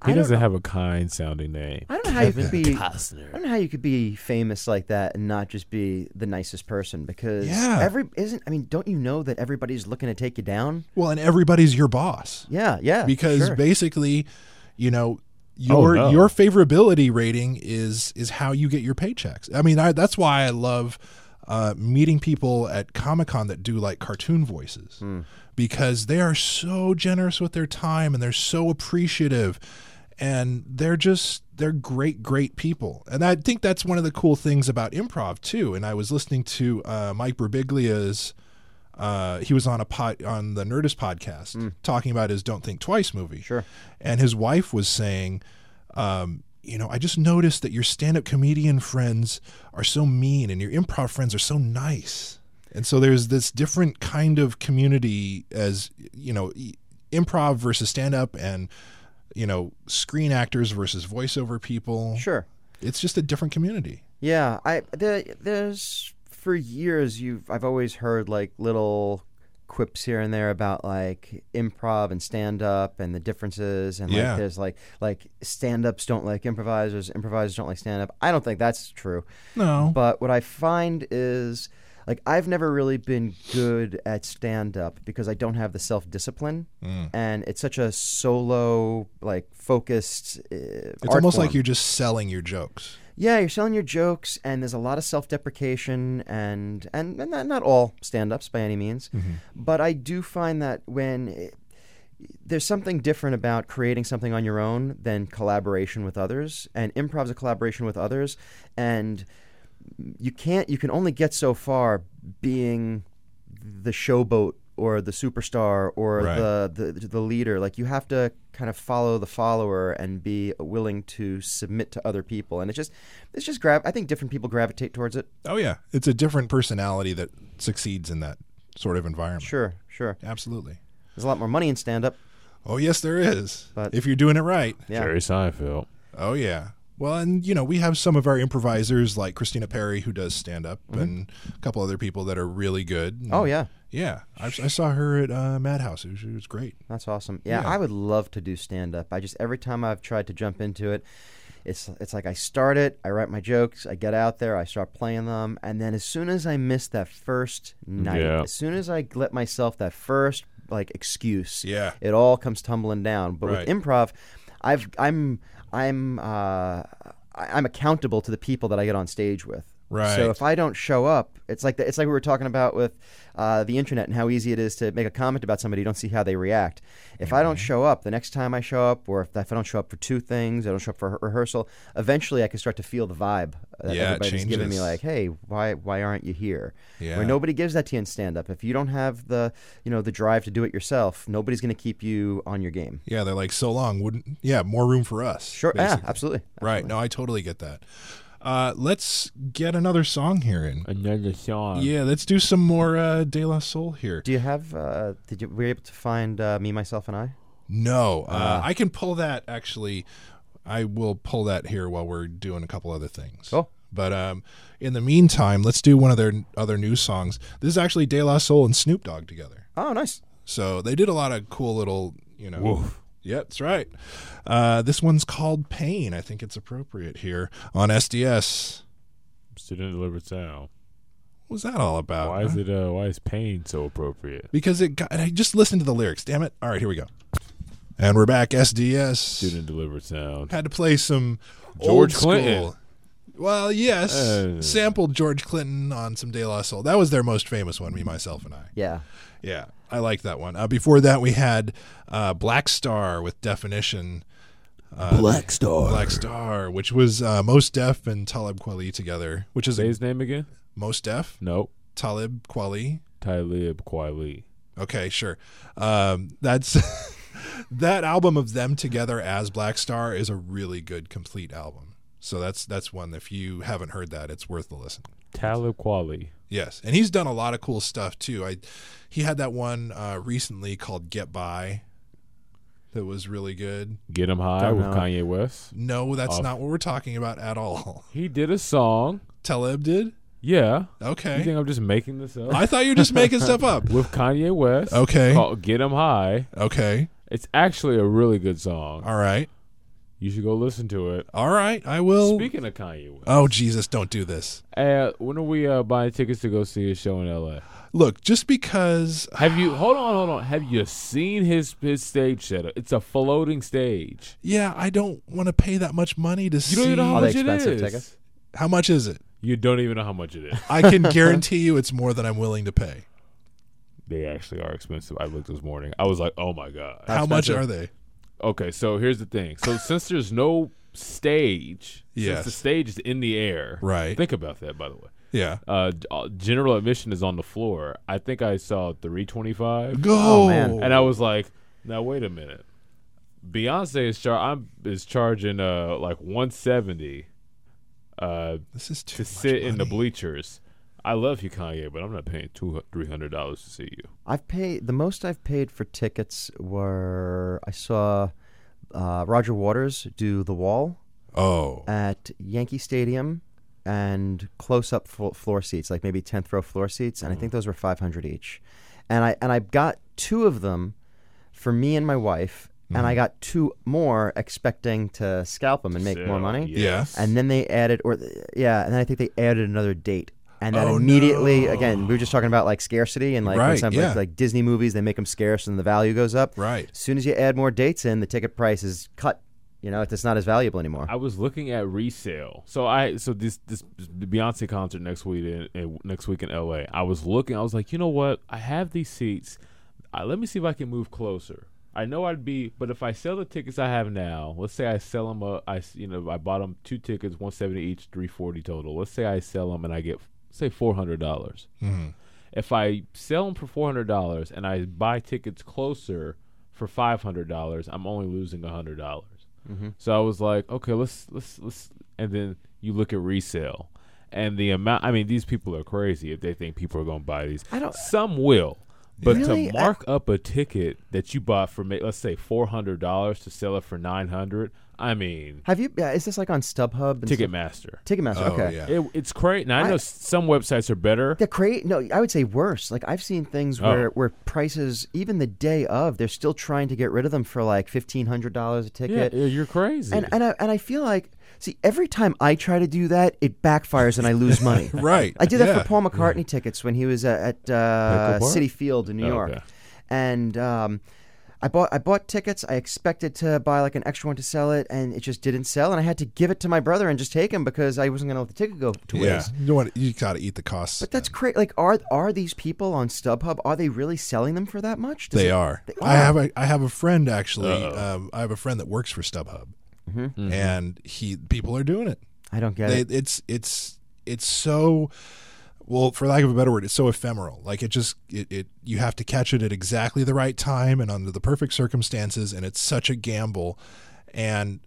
He doesn't have a kind-sounding name. I don't know how you could be famous like that and not just be the nicest person because don't you know that everybody's looking to take you down? Well, and everybody's your boss. Yeah. Because basically, you know, your favorability rating is how you get your paychecks. I mean, that's why I love meeting people at Comic-Con that do like cartoon voices because they are so generous with their time and they're so appreciative. and they're great people. And I think that's one of the cool things about improv too. And I was listening to Mike Birbiglia's he was on on the Nerdist podcast talking about his Don't Think Twice movie. Sure. And his wife was saying, you know, I just noticed that your stand-up comedian friends are so mean and your improv friends are so nice. And so there's this different kind of community as, you know, improv versus stand-up and, you know, screen actors versus voiceover people. Sure. It's just a different community. Yeah. There's... For years, I've always heard like little quips here and there about like improv and stand up and the differences and like there's like stand ups don't like improvisers, improvisers don't like stand up. I don't think that's true. No. But what I find is like I've never really been good at stand up because I don't have the self discipline and it's such a solo like focused it's almost form. Like you're just selling your jokes. Yeah, you're selling your jokes, and there's a lot of self-deprecation, and not all stand-ups by any means, but I do find that when there's something different about creating something on your own than collaboration with others, and improv's a collaboration with others, and you can only get so far being the showboat or the superstar or the leader. Like you have to kind of follow the follower and be willing to submit to other people, and it's just I think different people gravitate towards it. Oh yeah, it's a different personality that succeeds in that sort of environment. Sure, absolutely. There's a lot more money in stand-up. Oh yes, there is. But if you're doing it right, Jerry Seinfeld. Oh yeah. Well, and you know we have some of our improvisers like Christina Perry who does stand-up, and a couple other people that are really good. Oh yeah. Yeah, I saw her at Madhouse. She was great. That's awesome. Yeah, I would love to do stand-up. I just every time I've tried to jump into it, it's like I start it, I write my jokes, I get out there, I start playing them, and then as soon as I miss that first night, as soon as I let myself that first like excuse, it all comes tumbling down. But with improv, I'm accountable to the people that I get on stage with. Right. So if I don't show up, it's like we were talking about with the internet and how easy it is to make a comment about somebody. You don't see how they react. If I don't show up, the next time I show up, or if I don't show up for two things, I don't show up for rehearsal, eventually I can start to feel the vibe that everybody's giving me like, hey, why aren't you here? Yeah. Where nobody gives that to you in stand-up. If you don't have the drive to do it yourself, nobody's going to keep you on your game. Yeah, they're like, so long, more room for us. Sure, yeah, absolutely. Right, no, I totally get that. Let's get another song here in. Another song. Yeah, let's do some more De La Soul here. Do you have, were you able to find Me, Myself, and I? No. I can pull that, actually. I will pull that here while we're doing a couple other things. Cool. But in the meantime, let's do one of their other new songs. This is actually De La Soul and Snoop Dogg together. Oh, nice. So they did a lot of cool little, you know. Woof. Yeah, that's right. This one's called Pain. I think it's appropriate here on SDS. Student Delivered Sound. What was that all about? Why is pain so appropriate? Because I just listened to the lyrics. Damn it! All right, here we go. And we're back. SDS. Student Delivered Sound. Had to play some George Clinton. Well, yes, sampled George Clinton on some De La Soul. That was their most famous one. Me, Myself, and I. Yeah. Yeah. I like that one. Before that, we had Black Star with Definition. Black Star, which was Mos Def and Talib Kweli together. Which is his name again? Mos Def? No. Talib Kweli. Okay, sure. That's that album of them together as Black Star is a really good complete album. So that's one. If you haven't heard that, it's worth the listen. Talib Kweli. Yes, and he's done a lot of cool stuff too. He had that one recently called "Get By," that was really good. Get 'em High with Kanye West. No, that's not what we're talking about at all. He did a song. Talib did. Yeah. Okay. You think I'm just making this up? I thought you were just making stuff up. With Kanye West. Okay. Called "Get 'em High." Okay. It's actually a really good song. All right. You should go listen to it. All right, I will. Speaking of Kanye West. Oh, Jesus, don't do this. When are we buying tickets to go see his show in L.A.? Look, just because... Have you... Hold on. Have you seen his stage setup? It's a floating stage. Yeah, I don't want to pay that much money to see... You don't even know how much it is. Tickets? How much is it? You don't even know how much it is. I can guarantee you it's more than I'm willing to pay. They actually are expensive. I looked this morning. I was like, oh, my God. How much are they? Okay, so here's the thing. So since there's no stage, since the stage is in the air, right? Think about that, by the way. Yeah. General admission is on the floor. I think I saw 325. Go. Oh, man. And I was like, now wait a minute. Beyonce is charging like 170. This is too to sit money. In the bleachers. I love you, Kanye, but I'm not paying $200-$300 to see you. I've paid the most. I've paid for tickets were I saw Roger Waters do The Wall. Oh, at Yankee Stadium and close-up floor seats, like maybe 10th row floor seats, and I think those were $500 each. And I got two of them for me and my wife. And I got two more expecting to scalp them and make more money. Yes. And then they added, and then I think they added another date. And that again, we were just talking about like scarcity and like like Disney movies, they make them scarce and the value goes up. Right. As soon as you add more dates in, the ticket price is cut. You know, it's not as valuable anymore. I was looking at resale. So this Beyonce concert next week in LA. I was looking. I was like, you know what? I have these seats. Let me see if I can move closer. I know I'd be, but if I sell the tickets I have now, let's say I sell them. I bought them two tickets, 170 each, 340 total. Let's say I sell them and I get, say, $400. Mm-hmm. If I sell them for $400 and I buy tickets closer for $500, I'm only losing $100. Mm-hmm. So I was like, okay, let's, and then you look at resale and the amount. I mean, these people are crazy if they think people are going to buy these. Some will. But really? To mark up a ticket that you bought for, let's say, $400 to sell it for $900, I mean. Have you? Is this like on StubHub? Ticketmaster. Ticketmaster, oh, okay. Yeah. It's crazy. Now, I know some websites are better. They're crazy. No, I would say worse. Like, I've seen things where prices, even the day of, they're still trying to get rid of them for like $1,500 a ticket. Yeah, you're crazy. And I feel like. See, every time I try to do that, it backfires and I lose money. Right. I did that for Paul McCartney tickets when he was at Citi Field in New York. Okay. And I bought tickets. I expected to buy like an extra one to sell it, and it just didn't sell. And I had to give it to my brother and just take him because I wasn't going to let the ticket go to waste. You got to eat the costs. But that's crazy. Like, are these people on StubHub? Are they really selling them for that much? They are. I have a friend actually. I have a friend that works for StubHub. Mm-hmm. Mm-hmm. And people are doing it. I don't get it. It's so, well, for lack of a better word, it's so ephemeral. Like it you have to catch it at exactly the right time and under the perfect circumstances, and it's such a gamble. And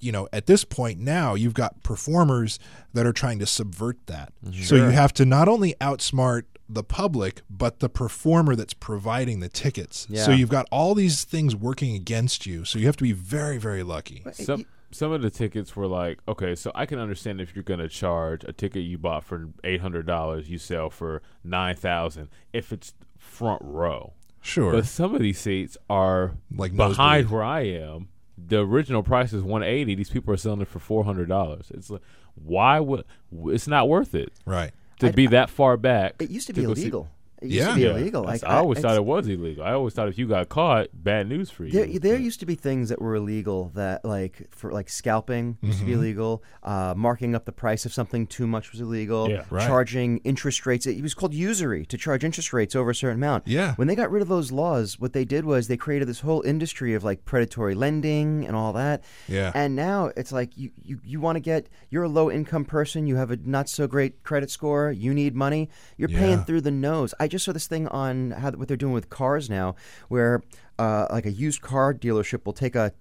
you know, at this point now, you've got performers that are trying to subvert that. Sure. So you have to not only outsmart the public, but the performer that's providing the tickets. Yeah. So you've got all these things working against you. So you have to be very, very lucky. Some of the tickets were like, okay, so I can understand if you're going to charge a ticket you bought for $800, you sell for $9,000 if it's front row. Sure. But some of these seats are like behind where I am. The original price is $180. These people are selling it for $400. It's like, why would? It's not worth it. Right. To be that far back. It used to be illegal. It used to be illegal. Like, I always thought it was illegal. I always thought if you got caught, bad news for you. There used to be things that were illegal that, like, for like scalping used to be illegal. Marking up the price of something too much was illegal. Yeah, right. Charging interest rates. It was called usury to charge interest rates over a certain amount. Yeah. When they got rid of those laws, what they did was they created this whole industry of like predatory lending and all that. Yeah. And now it's like you want to get, you're a low income person. You have a not so great credit score. You need money. You're paying through the nose. I just saw this thing on what they're doing with cars now, where like a used car dealership will take a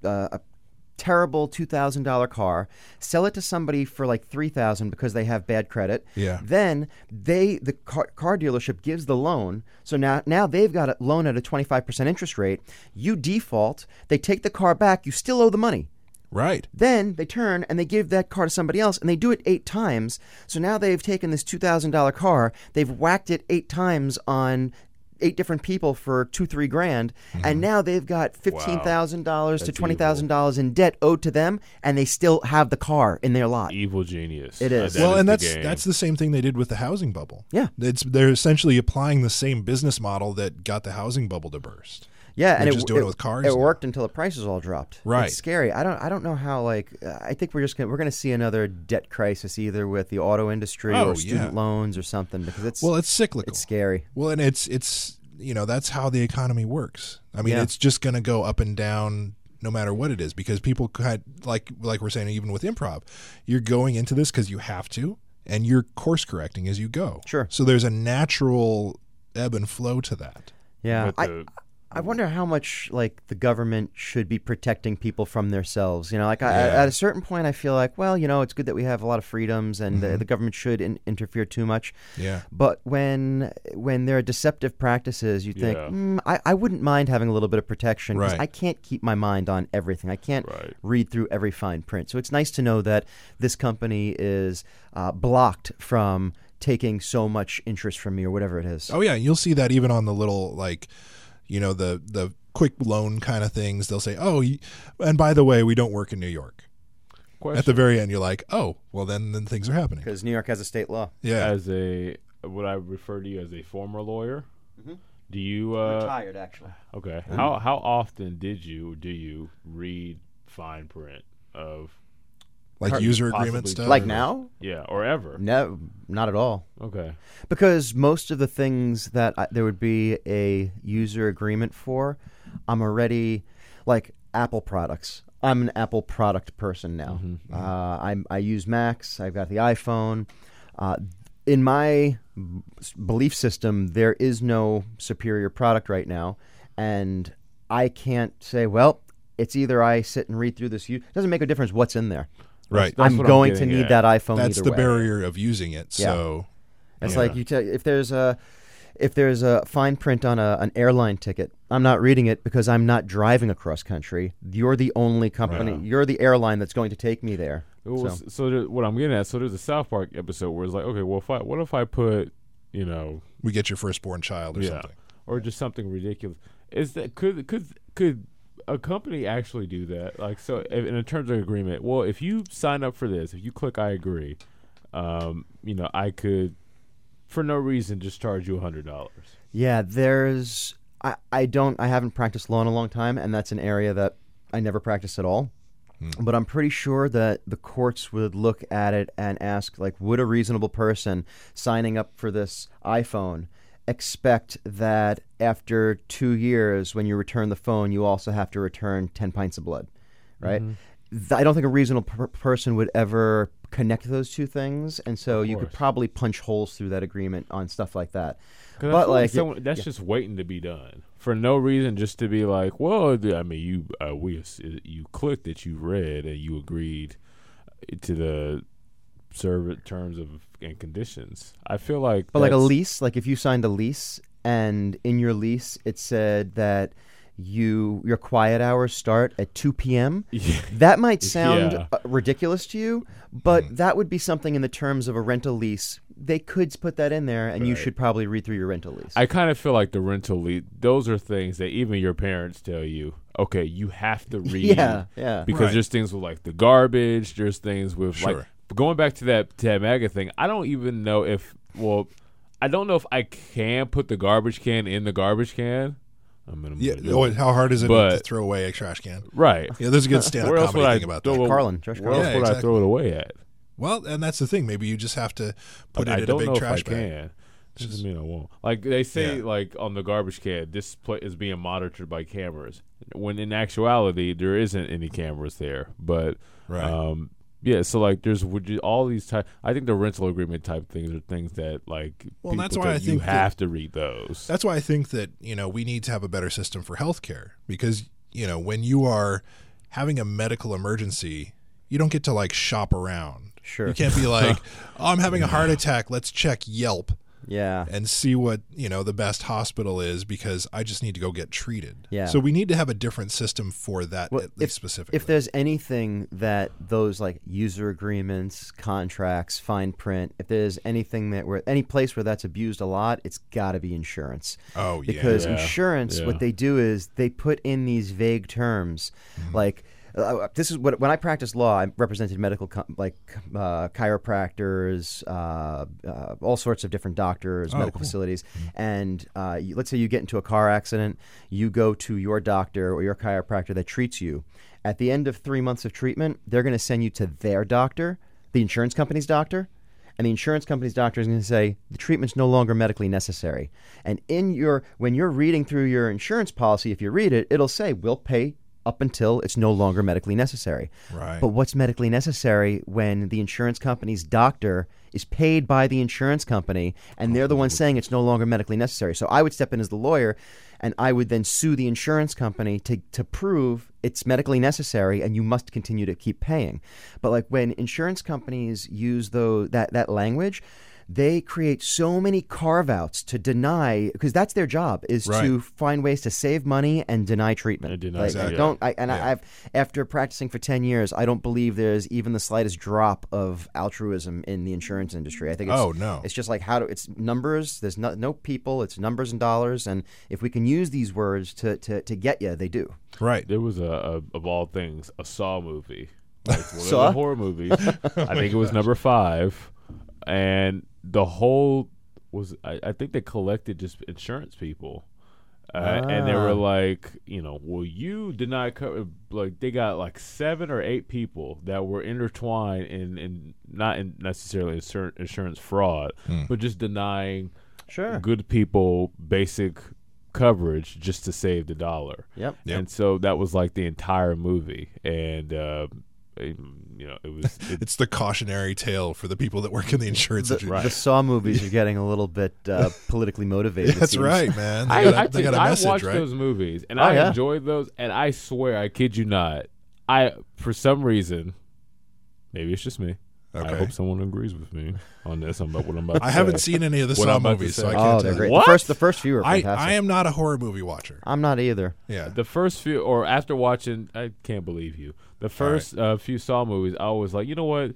terrible $2,000 car, sell it to somebody for like $3,000 because they have bad credit. Yeah. Then the car dealership gives the loan, so now they've got a loan at a 25% interest rate. You default, they take the car back, you still owe the money. Right. Then they turn and they give that car to somebody else, and they do it 8 times. So now they've taken this $2,000 car, they've whacked it 8 times on 8 different people for $2,000-$3,000, and now they've got $15,000 to $20,000 in debt owed to them, and they still have the car in their lot. Evil genius. It is. Well, and that's the same thing they did with the housing bubble. Yeah. They're essentially applying the same business model that got the housing bubble to burst. Yeah, and it with cars. It worked until the prices all dropped. Right, it's scary. I don't know how. Like, I think we're going to see another debt crisis either with the auto industry or student loans or something, because it's cyclical. It's scary. Well, and it's that's how the economy works. I mean, it's just going to go up and down no matter what it is, because people had, like we're saying, even with improv, you're going into this because you have to, and you're course correcting as you go. Sure. So there's a natural ebb and flow to that. Yeah. I wonder how much like the government should be protecting people from themselves. You know, like at a certain point, I feel like, well, you know, it's good that we have a lot of freedoms, and the government should interfere too much. Yeah. But when there are deceptive practices, you think, I wouldn't mind having a little bit of protection, because I can't keep my mind on everything. I can't read through every fine print. So it's nice to know that this company is blocked from taking so much interest from me or whatever it is. Oh yeah, you'll see that even on the little like. You know, the quick loan kind of things. They'll say, oh, and by the way, we don't work in New York. Question. At the very end, you're like, oh, well, then things are happening. Because New York has a state law. Yeah. As a, what I refer to you as a former lawyer, do you... retired, actually. Okay. Mm-hmm. How often did you, do you read fine print of... Like user agreement stuff? Like now? Yeah, or ever. No, not at all. Okay. Because most of the things that there would be a user agreement for, I'm already, like Apple products. I'm an Apple product person now. Mm-hmm. I use Macs. I've got the iPhone. In my belief system, there is no superior product right now. And I can't say, well, it's either I sit and read through this. It doesn't make a difference what's in there. Right, I'm going to need that iPhone. That's the barrier of using it. So it's like you if there's a fine print on an airline ticket, I'm not reading it because I'm not driving across country. You're the only company. You're the airline that's going to take me there. So what I'm getting at. So there's a South Park episode where it's like, okay, well, what if I put, you know, we get your firstborn child or something, or just something ridiculous. Is that could a company actually do that? Like, so in terms of agreement, well, if you sign up for this, if you click I agree, you know, I could for no reason just charge you $100. Yeah, there's I haven't practiced law in a long time, and that's an area that I never practiced at all. But I'm pretty sure that the courts would look at it and ask, like, would a reasonable person signing up for this iPhone expect that after 2 years, when you return the phone, you also have to return 10 pints of blood, right? Mm-hmm. I don't think a reasonable person would ever connect those two things, and so you could probably punch holes through that agreement on stuff like that. But like that's just waiting to be done for no reason, just to be like, well, I mean, you clicked it, you read, and you agreed to the serve terms of and conditions. I feel like, but like a lease, like if you signed a lease and in your lease it said that your quiet hours start at 2 p.m. That might sound ridiculous to you, but that would be something in the terms of a rental lease. They could put that in there, and you should probably read through your rental lease. I kind of feel like the rental lease, those are things that even your parents tell you, okay, you have to read. Yeah. Because there's things with like the garbage, there's things with like, going back to that Tab MAGA thing, I don't even know if, well, I don't know if I can put the garbage can in the garbage can. How hard is it to throw away a trash can? Right. Yeah, there's a good stand-up comedy thing about that. Carlin, trash can. Where else would I throw it away at? Well, and that's the thing. Maybe you just have to put it in a big trash bag. I don't know if I can. It doesn't mean I won't. Like they say, like on the garbage can, this place is being monitored by cameras. When in actuality, there isn't any cameras there. But yeah, so like there's all these type. I think the rental agreement type things are things that like. Well, that's why I think you have to read those. That's why I think that we need to have a better system for healthcare, because when you are having a medical emergency, you don't get to like shop around. Sure, you can't be like, oh, I'm having a heart attack. Let's check Yelp. Yeah, and see what the best hospital is, because I just need to go get treated. Yeah, so we need to have a different system for that, at least specifically. If there's anything that those like user agreements, contracts, fine print, if there's anything that any place where that's abused a lot, it's got to be insurance. Oh yeah, because insurance, what they do is they put in these vague terms, like. This is when I practiced law. I represented medical, chiropractors, all sorts of different doctors, medical facilities. And let's say you get into a car accident. You go to your doctor or your chiropractor that treats you. At the end of 3 months of treatment, they're going to send you to their doctor, the insurance company's doctor. And the insurance company's doctor is going to say, the treatment's no longer medically necessary. And when you're reading through your insurance policy, if you read it, it'll say, we'll pay up until it's no longer medically necessary. Right. But what's medically necessary when the insurance company's doctor is paid by the insurance company and they're the ones saying it's no longer medically necessary? So I would step in as the lawyer and I would then sue the insurance company to prove it's medically necessary and you must continue to keep paying. But like when insurance companies use that language, they create so many carve-outs to deny, because that's their job, is to find ways to save money and deny treatment. After practicing for 10 years, I don't believe there's even the slightest drop of altruism in the insurance industry. I think it's just like it's numbers. There's no people. It's numbers and dollars. And if we can use these words to get you, they do. Right. There was a of all things, a Saw movie. Like one Saw? Of the horror movies. I think it was number 5. And the whole was, I think they collected just insurance people, and they were like, will you deny cover? Like they got like 7 or 8 people that were intertwined in not in necessarily insurance fraud, but just denying good people basic coverage just to save the dollar. Yep. And so that was like the entire movie, and. It was. It's the cautionary tale for the people that work in the insurance industry. The Saw movies are getting a little bit politically motivated. That's right, man. I watched those movies and I enjoyed those. And I swear, I kid you not, for some reason, maybe it's just me. Okay. I hope someone agrees with me on this. I'm about what I'm about. I haven't seen any of the Saw movies, so I can't tell. They're great. The first few are fantastic. I am not a horror movie watcher. I'm not either. Yeah, the first few, or after watching, I can't believe you. The first few Saw movies, I was like, you know what?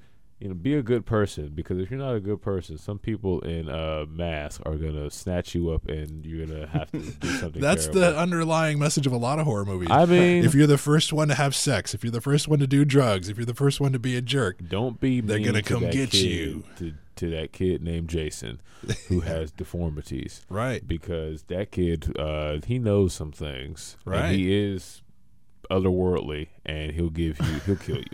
Be a good person, because if you're not a good person, some people in masks are gonna snatch you up, and you're gonna have to do something. That's terrible. The underlying message of a lot of horror movies. I mean, if you're the first one to have sex, if you're the first one to do drugs, if you're the first one to be a jerk, don't be. They're mean gonna to come that get kid, you. To that kid named Jason, who has deformities, right? Because that kid, he knows some things, right? And he is otherworldly, and he'll kill you.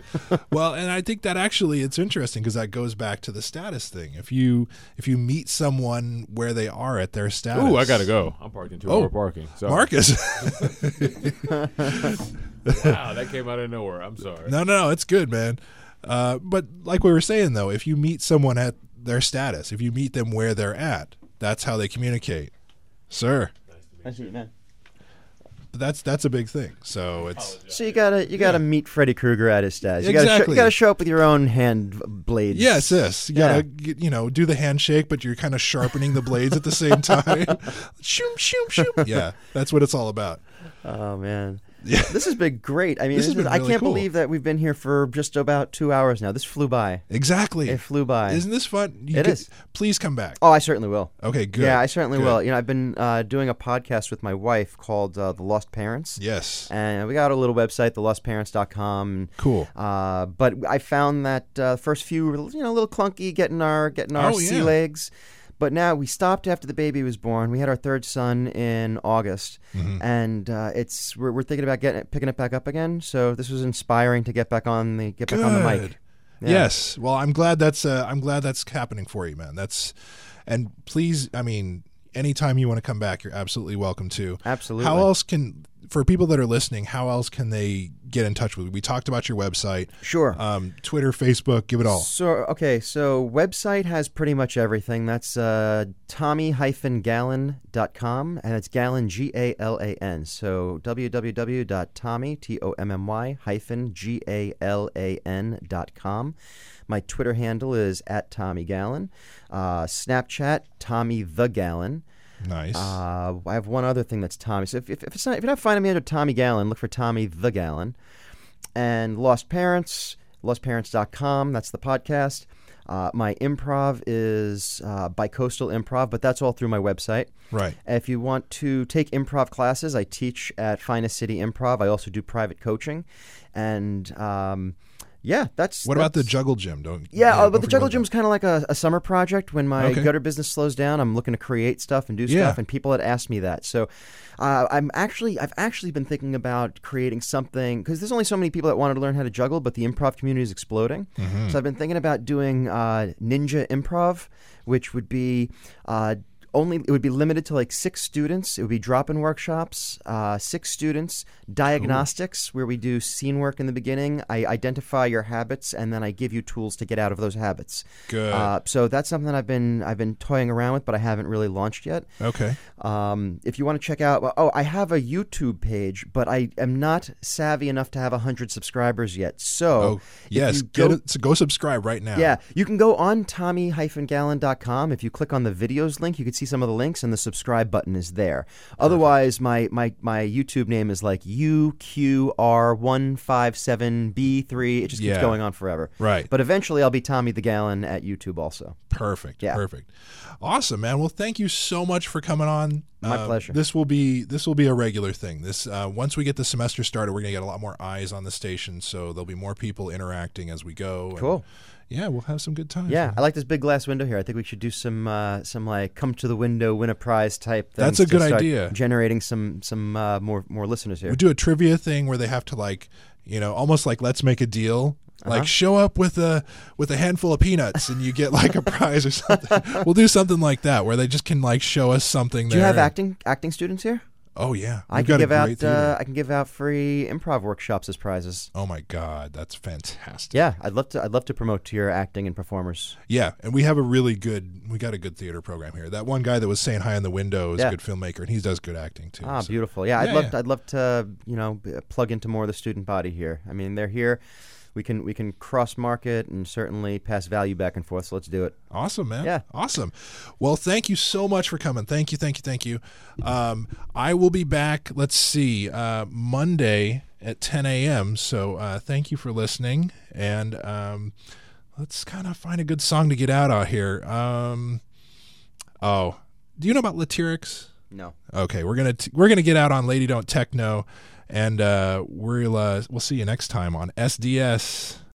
Well, and I think that actually it's interesting, because that goes back to the status thing. If you meet someone where they are at their status. Ooh, I gotta go. I'm parked in 2-hour parking. Sorry. Marcus. Wow, that came out of nowhere. I'm sorry. No, it's good, man. But like we were saying, though, if you meet someone at their status, if you meet them where they're at, that's how they communicate. Sir. Nice to meet you, man. That's a big thing. So it's you gotta meet Freddy Krueger at his status. You gotta show up with your own hand blades. Yes, yes. You gotta do the handshake, but you're kind of sharpening the blades at the same time. Shoom, shoom, shoom. Yeah, that's what it's all about. Oh man. Yeah. This has been great. I mean, I can't believe that we've been here for just about 2 hours now. This flew by. Exactly. It flew by. Isn't this fun? It is. Please come back. Oh, I certainly will. Okay, good. Yeah, I certainly will. I've been doing a podcast with my wife called The Lost Parents. Yes. And we got a little website, thelostparents.com. Cool. But I found that first few were a little clunky getting our sea legs. But now we stopped after the baby was born. We had our third son in August, and we're thinking about picking it back up again. So this was inspiring to get back on the mic. Yeah. Yes, well, I'm glad that's happening for you, man. And please, anytime you want to come back, you're absolutely welcome to. Absolutely. For people that are listening, how else can they get in touch with you? We talked about your website. Sure. Twitter, Facebook, give it all. So website has pretty much everything. That's tommy-gallan.com, and it's Gallan, G-A-L-A-N. So www.tommy, T-O-M-M-Y, -gallan.com. My Twitter handle is @TommyGallan. Snapchat, Tommy the Gallan. Nice. I have one other thing that's Tommy. So if you're not finding me under Tommy Gallan, look for Tommy the Gallan. And Lost Parents, lostparents.com. That's the podcast. My improv is Bicoastal Improv, but that's all through my website. Right. If you want to take improv classes, I teach at Finest City Improv. I also do private coaching. And... about the Juggle Gym? But the Juggle Gym is kind of like a summer project. When my gutter business slows down, I'm looking to create stuff and do stuff, and people had asked me that. So I've actually been thinking about creating something, because there's only so many people that wanted to learn how to juggle, but the improv community is exploding. So I've been thinking about doing ninja improv, which would be It would be limited to like 6 students. It would be drop-in workshops, 6 students, diagnostics, where we do scene work in the beginning. I identify your habits, and then I give you tools to get out of those habits. Good. So that's something I've been toying around with, but I haven't really launched yet. Okay. If you want to check out, I have a YouTube page, but I am not savvy enough to have 100 subscribers yet. So yes, go subscribe right now. Yeah, you can go on Tommy-Gallen.com. If you click on the videos link, you can see some of the links, and the subscribe button is there. Otherwise, my YouTube name is like UQR157B3. It just keeps going on forever. Right. But eventually I'll be Tommy the Gallon at YouTube also. Perfect. Yeah. Perfect. Awesome, man. Well, thank you so much for coming on. My pleasure. This will be a regular thing. This once we get the semester started, we're going to get a lot more eyes on the station, so there'll be more people interacting as we go. Cool. Yeah, we'll have some good times. Yeah, man. I like this big glass window here. I think we should do some like come to the window, win a prize type thing. That's a good idea. Generating some more listeners here. We do a trivia thing where they have to almost like let's make a deal. Like show up with a handful of peanuts and you get like a prize or something. We'll do something like that where they just can like show us something. Do you have acting students here? Oh yeah, I can give out free improv workshops as prizes. Oh my God, that's fantastic! Yeah, I'd love to promote to your acting and performers. Yeah, and we have we got a good theater program here. That one guy that was saying hi in the window is a good filmmaker, and he does good acting too. Ah, so. Beautiful. Yeah, I'd love to plug into more of the student body here. I mean, they're here. We can cross market and certainly pass value back and forth. So let's do it. Awesome, man. Yeah. Awesome. Well, thank you so much for coming. Thank you. I will be back. Let's see. Monday at 10 a.m. So thank you for listening. And let's kind of find a good song to get out of here. Do you know about Latyrix? No. Okay, we're gonna get out on Lady Don't Techno. And we'll see you next time on SDS.